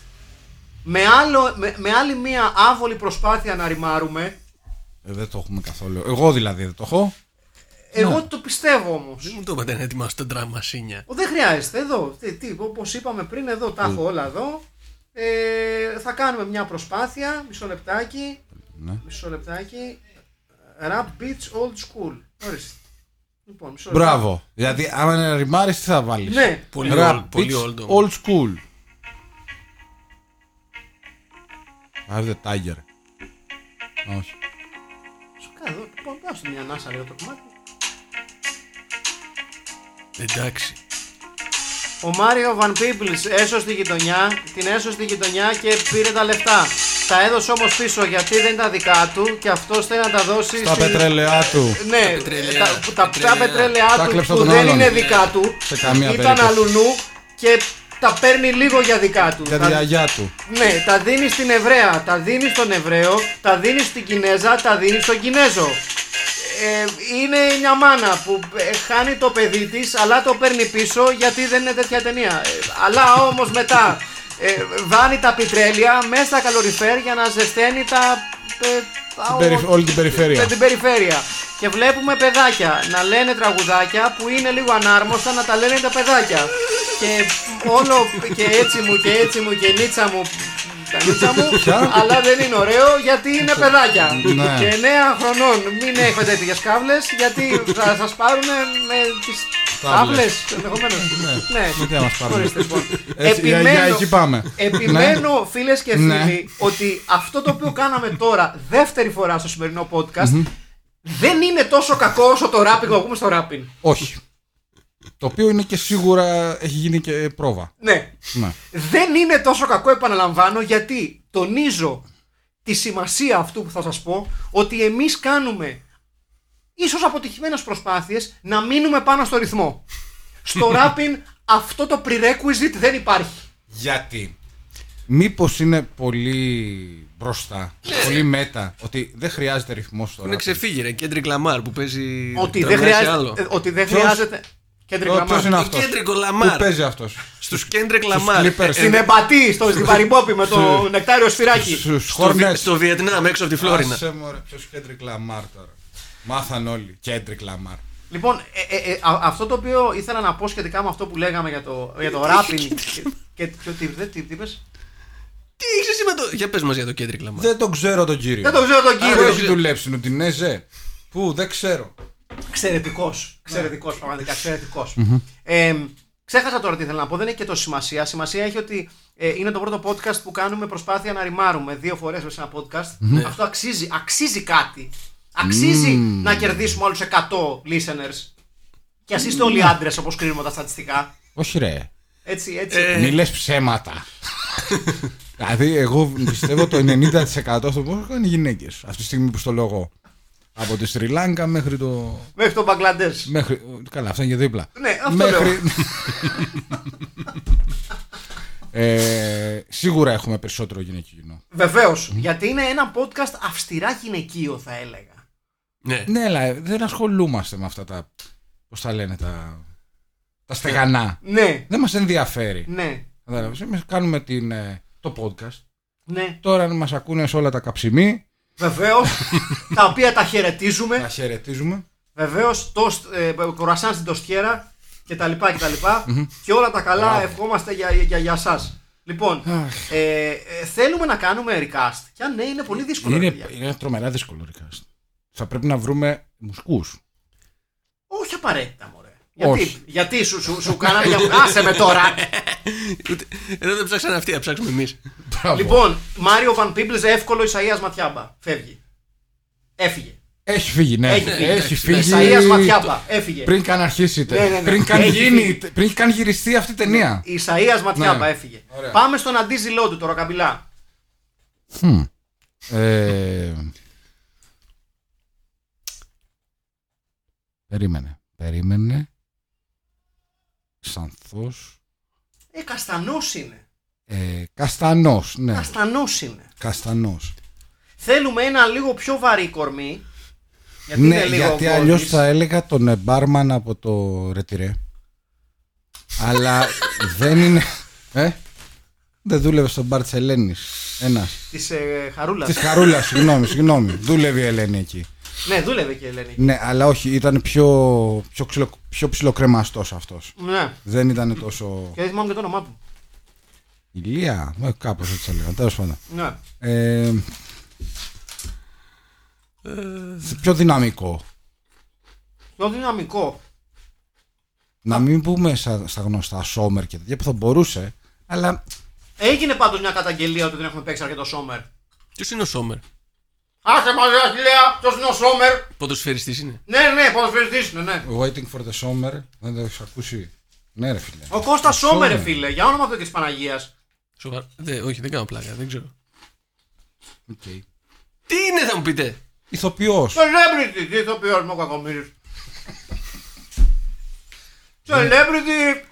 με, άλλο, με, με άλλη μία άβολη προσπάθεια να ρημάρουμε. Ε, δεν το έχουμε καθόλου. Εγώ δηλαδή δεν το έχω. Εγώ ναι. το πιστεύω όμως. Δεν μου το είπατε να ετοιμάσετε τραμασίνια. Δεν χρειάζεται. Εδώ. Τι, τι, όπως είπαμε πριν, εδώ τα έχω όλα εδώ. Ε, θα κάνουμε μια προσπάθεια. Μισό λεπτάκι. Ναι. Μισό λεπτάκι. Rap beats old school. Ορίστε. Λοιπόν, μισό λεπτάκι. Μπράβο. Δηλαδή, άμα είναι ρημάρεις, τι θα βάλεις? Ναι. Πολύ Rap beats old school. Are the tiger. Όχι. Σου κάνω εδώ, πάω μια ανάσα λίγο το κομμάτι. Εντάξει. Ο Μάριο Βαν Πίμπλς έσωσε τη γειτονιά, την έσωσε τη γειτονιά και πήρε τα λεφτά. Τα έδωσε όμως πίσω γιατί δεν ήταν δικά του και αυτός θέλει να τα δώσει στα στη... πετρέλαιά του. Ναι, τα πετρέλαιά τα, τα, τα πετρέλαιά του που δεν άλλον. Είναι δικά του, ήταν αλουνού και... τα παίρνει λίγο για δικά του. Για τα... διαγιά του. Ναι, τα δίνει στην Εβραία, τα δίνει στον Εβραίο, τα δίνει στην Κινέζα, τα δίνει στον Κινέζο. Ε, είναι μια μάνα που χάνει το παιδί της, αλλά το παίρνει πίσω γιατί δεν είναι τέτοια ταινία. Ε, αλλά όμως μετά ε, βάνει τα πιτρέλια μέσα στα καλοριφέρ για να ζεσταίνει τα... Ε, τα περιφ... όλη την περιφέρεια. Την περιφέρεια. Και βλέπουμε παιδάκια να λένε τραγουδάκια που είναι λίγο ανάρμοστα να τα λένε τα παιδάκια. Και όλο και έτσι μου και έτσι μου και νίτσα μου, τα νίτσα μου, αλλά δεν είναι ωραίο γιατί είναι παιδάκια. Ναι. Και εννέα χρονών μην έχετε τέτοιες κάβλες γιατί θα σας πάρουν με τις κάβλες ενδεχομένως. Ναι, ναι. Γιατί θα μας πάρουν. Λοιπόν. Επιμένω, επιμένω φίλες και φίλοι ότι αυτό το οποίο κάναμε τώρα δεύτερη φορά στο σημερινό podcast δεν είναι τόσο κακό όσο το rapping που ακούμε στο rapping. Όχι. Το οποίο είναι και σίγουρα έχει γίνει και πρόβα. Ναι. ναι. Δεν είναι τόσο κακό, επαναλαμβάνω, γιατί τονίζω τη σημασία αυτού που θα σας πω, ότι εμείς κάνουμε ίσως αποτυχημένες προσπάθειες να μείνουμε πάνω στο ρυθμό. Στο rapping αυτό το prerequisite δεν υπάρχει. Γιατί? Μήπως είναι πολύ μπροστά, πολύ μέτα, ότι δεν χρειάζεται ρυθμός στο rapping. Είναι ξεφύγει ρε, Κέντρικ Λαμάρ που παίζει ότι δεν χρειάζεται, ότι δεν χρειάζεται... Κέντρικ Λαμάρ. Κέντρικ Λαμάρ. Πού παίζει αυτός? Στους Κέντρικ Λαμάρ. Στην Εμπατή, στην Παρυμπόπη με το νεκτάριο σφυράκι. Στο Βιετνάμ, έξω από τη Φλόρινα. Άσε μωρέ, ποιος Κέντρικ Λαμάρ τώρα. Μάθαν όλοι. Κέντρικ Λαμάρ. Λοιπόν, αυτό το οποίο ήθελα να πω σχετικά με αυτό που λέγαμε για το rapping. Και τι είπες? Τι έχεις εσύ με το... Για πες μας για το Κέντρικ Λαμάρ. Δεν τον ξέρω τον κύριο. Δεν τον ξέρω τον κύριο. Έχει δουλέψει Νουτινέζε. Πού, δεν ξέρω. Εξαιρετικός, εξαιρετικός, yeah. πραγματικά εξαιρετικός. Mm-hmm. Ε, ξέχασα τώρα τι ήθελα να πω, δεν έχει και τόσο σημασία. Σημασία έχει ότι ε, είναι το πρώτο podcast που κάνουμε προσπάθεια να ρημάρουμε δύο φορές μέσα σε ένα podcast. Mm-hmm. Αυτό αξίζει, αξίζει κάτι. Αξίζει mm-hmm. να κερδίσουμε άλλους εκατό listeners. Και ας είστε όλοι mm-hmm. άντρες όπως κρίνουμε τα στατιστικά. Όχι ρε. Έτσι, έτσι. Ε... Μη λες ψέματα. Δηλαδή εγώ πιστεύω το ενενήντα τοις εκατό στο πόσο είναι γυναίκες. Αυτή τη στιγμή που στο λέω εγώ. Από τη Σρι Λάγκα μέχρι το. Μέχρι το Μπαγκλαντές. Μέχρι... Καλά, αυτά είναι και δίπλα. Ναι, αυτό μέχρι... ε, σίγουρα έχουμε περισσότερο γυναικείο κοινό. Βεβαίως. Mm-hmm. Γιατί είναι ένα podcast αυστηρά γυναικείο, θα έλεγα. Ναι, ναι, αλλά δεν ασχολούμαστε με αυτά τα. Πώς τα λένε, τα. Τα στεγανά. Ναι. Δεν μας ενδιαφέρει. Ναι. Εμείς κάνουμε την, το podcast. Ναι. Τώρα μας ακούνε σε όλα τα καψιμί. Βεβαίως, τα οποία τα χαιρετίζουμε. Τα χαιρετίζουμε. Βεβαίως, ε, κορασάν στην τοστιέρα κτλ. Και, τα λοιπά και, τα λοιπά, mm-hmm. και όλα τα καλά wow. ευχόμαστε για, για, για, για σας. Λοιπόν, ε, θέλουμε να κάνουμε recast. Και αν ναι, είναι πολύ δύσκολο. Είναι, είναι τρομερά δύσκολο recast. Θα πρέπει να βρούμε μουσικούς. Όχι απαραίτητα, μωρέ. Γιατί, όχι. γιατί σου, σου, σου κάναμε για άσε με τώρα. Εδώ δεν ψάξανε αυτοί, θα ψάξουμε εμείς. Λοιπόν, Μάριο Βαν Πίμπλς, εύκολο, Ισαΐας Ματιάμπα. Φεύγει. Έφυγε. Έχει φύγει, ναι. Έχει, έχει φύγει. Ισαΐας Ματιάμπα. Έφυγε. Πριν καν αρχίσει. Ναι, ναι, ναι. Πριν καν γίνει, πριν καν γυριστεί αυτή η ταινία. Ισαΐας Ματιάμπα, ναι. Έφυγε. Ωραία. Πάμε στον αντίζηλό του τώρα, καμπυλά. Hm. Ε... Περίμενε. Περίμενε. Ξανθός. Ε, καστανός είναι. Ε, καστανός, ναι. Καστανός είναι. Καστανός. Θέλουμε ένα λίγο πιο βαρύ κορμί. Γιατί ναι, γιατί αλλιώς θα έλεγα τον μπάρμαν από το Ρετιρέ. Αλλά δεν είναι. Ε? Δεν δούλευε στον μπαρ της Ελένης. Ένας. Της ε, Χαρούλας. Της Χαρούλας, συγγνώμη, συγγνώμη. Δούλευε η Ελένη εκεί. Ναι, δούλευε και η Ελένη εκεί. Ναι, αλλά όχι, ήταν πιο, πιο, ξυλο, πιο ψιλοκρεμαστός αυτός. Ναι. Δεν ήταν τόσο. Και δεν θυμάμαι και το όνομά του. Ηλία. Ε, κάπως έτσι έλεγα. Τέλος πάντων. Ναι. Ε, Πιο δυναμικό. Πιο δυναμικό. Να μην πούμε στα, στα γνωστά Σόμερ και τέτοια που θα μπορούσε, αλλά. Έγινε πάντως μια καταγγελία ότι δεν έχουμε παίξει αρκετό Σόμερ. Ποιος είναι ο Σόμερ? Άσε μαζί, Αχιλέα, ποιος είναι ο Σόμερ? Ποδοσφαιριστής είναι. Ναι, ναι, ποδοσφαιριστής είναι, ναι. Waiting for the Summer, δεν το έχεις ακούσει? Ναι, ρε φίλε. Ο Κώστας Σόμερ, ρε φίλε, για όνομα του και της Παναγίας. Σοβαρά. Δε, όχι, δεν κάνω πλάκα, δεν ξέρω. Okay. Τι είναι, θα μου πείτε? Ηθοποιός. Celebrity, τι ηθοποιός μου κακομύρης. Celebrity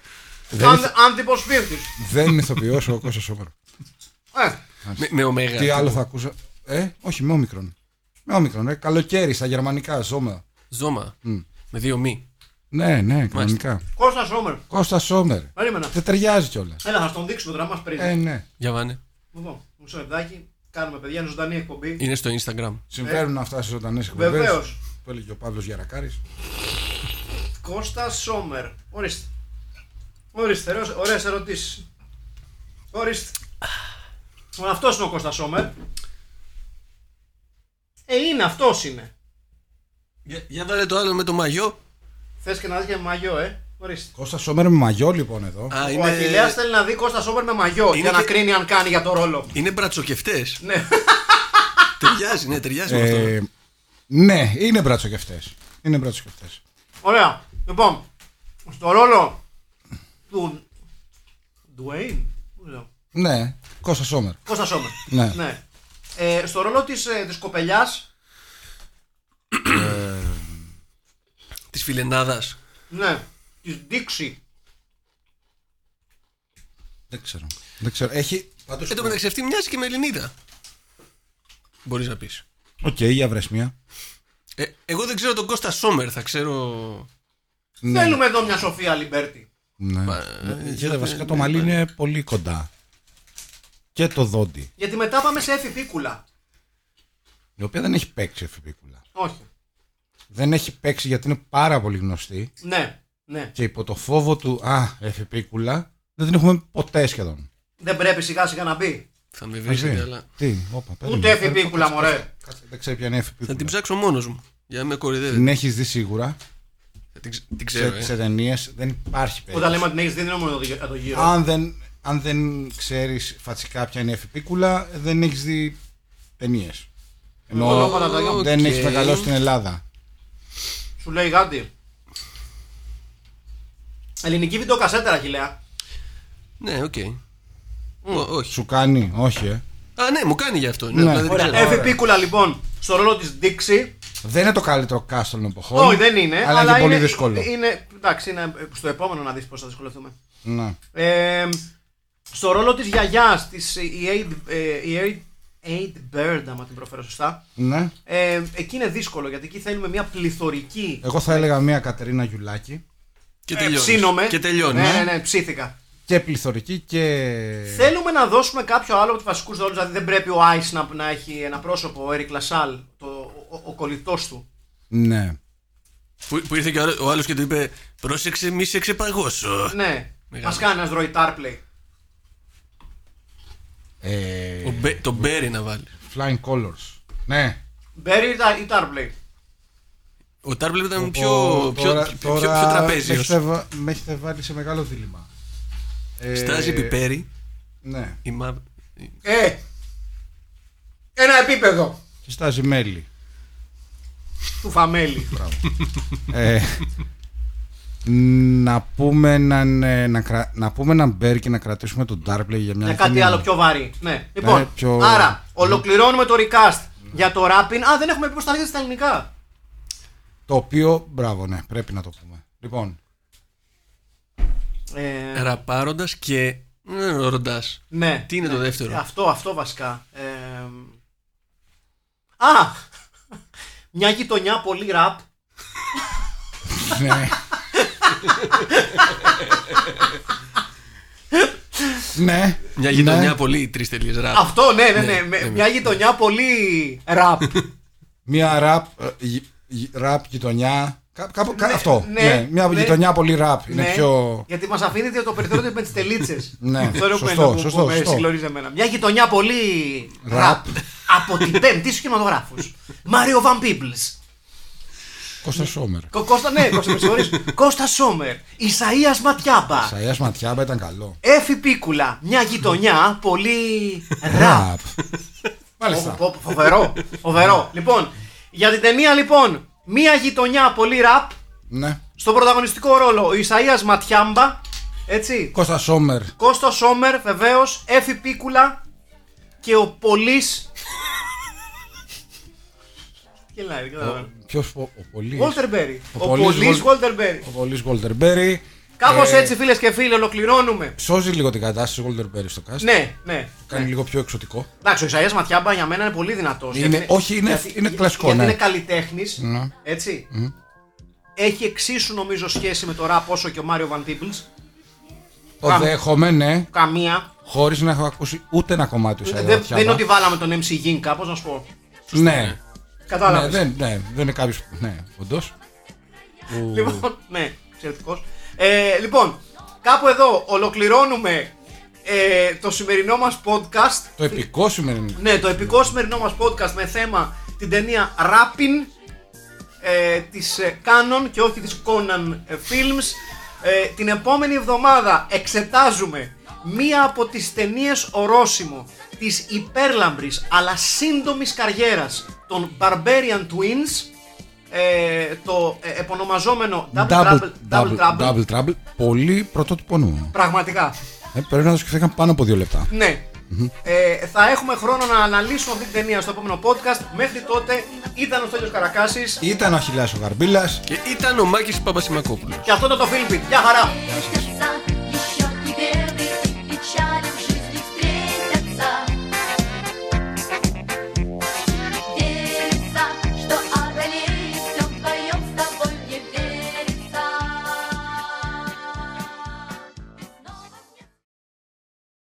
αντιποσπίχτης. Δεν είναι ηθοποιός ο Κώστας Σόμερ. Με ωμέγα. Τι άλλο θα ακούσα? Ε, όχι, με όμικρον. Με όμικρον, καλοκαίρι στα γερμανικά, ζώμα. Ζώμα, με δύο μη. Ναι, ναι, κανονικά. Κώστας Σόμερ. Κώστας Σόμερ. Δεν ταιριάζει κιόλας. Έλα, θα στον δείξουμε τώρα, μας πριν. Ε, ναι. Διαβάνε. Μισό λεπτάκι. Κάνουμε, παιδιά, είναι ζωντανή εκπομπή. Είναι στο Instagram. Συμβαίνουν ε, αυτά στις ζωντανές εκπομπές. Βεβαίως. Το έλεγε ο Παύλος Γιαρακάρης. Κώστας Σόμερ. Ορίστε. Ορίστε, ωραίες ερωτήσεις. Ορίστε. Αυτός είναι ο Κώστας Σόμερ. Ε, είναι, αυτός είναι. Για, για βάλε το άλλο με το μαγιό. Θες και να δεις και με μαγιό, ε. Ορίστε. Κώστας Σόμερ με μαγιό, λοιπόν, εδώ. Α, ο είναι... Αχιλλέας θέλει να δει Κώστα Σόμερ με μαγιό είναι για και... να κρίνει αν κάνει για το ρόλο. Είναι μπρατσοκευτές. Ναι. Ταιριάζει, ναι, ταιριάζει με αυτό. Ε, ναι, είναι μπρατσοκευτές. Είναι μπρατσοκευτές. Ωραία. Λοιπόν, στο ρόλο του Dwayne. Ναι, Κώστα Σόμερ. Κώστα Σόμερ. Ναι. Ναι. Ε, στο ρόλο της, ε, της κοπελιάς. Ε... της φιλενάδας. Ναι. Της Dixie. Δεν ξέρω. Δεν ξέρω. Έχει. Εν τω μεταξύ αυτή μοιάζει και με Ελληνίδα. Μπορείς να πεις. Οκ, okay, για βρες μία. Ε, εγώ δεν ξέρω τον Κώστα Σόμερ, θα ξέρω. Ναι. Θέλουμε εδώ μια Σοφία Λιμπέρτη. Ναι. Μα... γιατί βασικά το μαλλί είναι πολύ κοντά. Και το δόντι. Γιατί μετά πάμε σε Έφη Πίκουλα. Η οποία δεν έχει παίξει Έφη Πίκουλα. Όχι. Δεν έχει παίξει γιατί είναι πάρα πολύ γνωστή. Ναι. Ναι. Και υπό το φόβο του α, εφηπίκουλα, δεν την έχουμε ποτέ σχεδόν. Δεν πρέπει σιγά σιγά να μπει. Θα με βρίσκεται, αλλά. Τι, όπα, ούτε εφηπίκουλα, μωρέ. Δεν ξέρω ποια είναι εφηπίκουλα. Θα την ψάξω μόνος μου. Για να με κορυδεύει. Την έχεις δει σίγουρα. Την, την ξέρω. Σε, ε. σε ταινίες δεν υπάρχει περίπτωση. Όταν λέμε ότι την έχεις δει, δεν είναι μόνο το γύρο. Αν δεν, αν δεν ξέρεις φατσικά ποια είναι εφηπίκουλα, δεν έχεις δει ταινίες. Ενώ okay. δεν έχεις μεγαλώσει στην Ελλάδα. Σου λέει κάτι. Ελληνική βιντεοκασέτα, Αχιλλέα. Ναι, οκ. Okay. Mm. Όχι. Σου κάνει, όχι, ε. Α, ναι, μου κάνει γι' αυτό. Ναι, ναι. Δηλαδή, ωραία, Έφη Πίκουλα, λοιπόν, στο ρόλο της Dixie. Δεν είναι το καλύτερο cast των εποχών. Όχι, δεν είναι. Αλλά, αλλά είναι πολύ δύσκολο. Είναι, εντάξει, είναι στο επόμενο να δεις πώς θα δυσκολευτούμε. Ναι. Ε, στο ρόλο της γιαγιάς, της Aid Bird, άμα την προφέρω σωστά. Ναι. Ε, εκεί είναι δύσκολο γιατί εκεί θέλουμε μια πληθωρική. Εγώ θα έλεγα μια Κατερίνα Γιουλάκη. Και ε, ψήνομαι. Και τελειώνει. Ναι, ναι, ναι, ψήθηκα. Και πληθωρική και. Θέλουμε να δώσουμε κάποιο άλλο από τους βασικούς ρόλους. Δηλαδή δεν πρέπει ο Ice να, να έχει ένα πρόσωπο, ο Eric LaSalle, το, ο, ο, ο κολλητός του. Ναι. Που, που ήρθε και ο άλλος και του είπε: πρόσεξε, μη σε ξεπαγώσω. Ναι. Μας κάνει ένα ροϊτάρ πλέι. Ε, Μπε, το Berry να βάλει. Flying Colors. Ναι. Berry ή Tarplay. Ο Tarplay ήταν ο, πιο, ο, πιο, τώρα, πιο, πιο, πιο τραπέζιος. Με έχετε βάλει σε μεγάλο δίλημμα. Στάζει ε, πιπέρι. Ναι. Η μα... Ε! Ένα επίπεδο. Στάζει μέλι. Του φαμέλι. ε, να πούμε έναν να, να Μπέρ και να κρατήσουμε τον Ντάρπλε για μια. Για κάτι άλλο πιο βαρύ. Ναι. Λοιπόν, ναι, πιο... άρα ολοκληρώνουμε το recast ναι. για το Rapping. Α, δεν έχουμε πει πως τα λέγεται στα ελληνικά. Το οποίο, μπράβο, ναι, πρέπει να το πούμε. Λοιπόν. Ε... Ραπάροντας και ροντάς. Ναι. Τι είναι ναι. το δεύτερο. Αυτό, αυτό βασικά. Ε... Α! Μια γειτονιά πολύ ραπ. Ναι. Ναι. Μια γειτονιά ναι. πολύ τρεις τελείες ραπ. Αυτό ναι, ναι, ναι. ναι. Μια γειτονιά ναι. πολύ ραπ. Μια ραπ, ραπ γειτονιά. Κάπου, ναι, αυτό. Ναι, ναι. Μια ναι. γειτονιά πολύ ραπ. Είναι ναι. πιο... Γιατί μας αφήνετε το περιθώριο με τις τελίτσες. Ναι, σωστό, σωστό, που, σωστό, που σωστό. Συγκλωρίζει εμένα. Μια γειτονιά πολύ ραπ. Από την Πέμπτη στους κινηματογράφους. Mario Van Peebles. Κώστα Σόμερ. Κώστα, ναι, Κώστα, με συγχωρείς. Κώστα Σόμερ. Ισαΐας Ματιάμπα. Ισαΐας Ματιάμπα ήταν καλό. Έφη Πίκουλα. Μια γειτονιά πολύ ραπ. Μάλιστα. Φοβερό. Φοβερό. Λοιπόν, για την ταινία λοιπόν. Μία γειτονιά πολύ ραπ. Ναι. Στον πρωταγωνιστικό ρόλο ο Ισαΐας Ματιάμπα. Έτσι. Κώστα Σόμερ. Κώστα Σόμερ, βεβαίως. Έφη Πίκουλα. Και ο Πολύς. Γελάει, κατάλαβα. Ποιος ο Πολύς. Walter Berry. Ο Πολύς Walter Berry. Ο Πολύς Walter Berry. Κάπως έτσι, φίλες και φίλοι, ολοκληρώνουμε. Σώζει λίγο την κατάσταση ο Walter Berry στο cast. Ναι, ναι. Κάνει λίγο πιο εξωτικό. Εντάξει, ο Ισαΐας Ματιάμπα για μένα είναι πολύ δυνατός. Όχι, είναι κλασικό. Γιατί είναι καλλιτέχνης. Έτσι. Έχει εξίσου νομίζω σχέση με το ραπ όσο και ο Mario Van Peebles. Το δέχομαι, ναι. Καμία. Χωρίς να έχω ακούσει ούτε ένα κομμάτι του Ισαΐα Ματιάμπα. Δεν είναι ότι βάλαμε τον εμ σι Ying κάπως, να σου πω. Ναι. Κατάλαβες. Ναι, ναι, ναι, δεν είναι κάποιος. Ναι, όντως. Λοιπόν, ναι, εξαιρετικός. Ε, λοιπόν, κάπου εδώ ολοκληρώνουμε ε, το σημερινό μας podcast. Το επικό σημερινό. Ναι, το επικό σημερινό μας podcast με θέμα την ταινία Rappin' ε, της Canon και όχι της Conan Films. Ε, την επόμενη εβδομάδα εξετάζουμε μία από τις ταινίες ορόσημο της υπέρλαμπρης αλλά σύντομης καριέρας των Barbarian Twins, ε, το ε, επωνομαζόμενο Double, double, trouble, double, double, trouble. double trouble. Πολύ πρωτότυπο νου. Πραγματικά. Ε, πρέπει να το σκεφτήκαμε πάνω από δύο λεπτά. Ναι. Mm-hmm. Ε, θα έχουμε χρόνο να αναλύσουμε αυτή την ταινία στο επόμενο podcast. Μέχρι τότε ήταν ο Στέλιος Καρακάσης. Ήταν ο Αχιλλέας ο Γαρμπίλας. Και ήταν ο Μάκης Παπασημακόπουλος. Και αυτό ήταν το Φιλμ Πιτ. Γεια χαρά.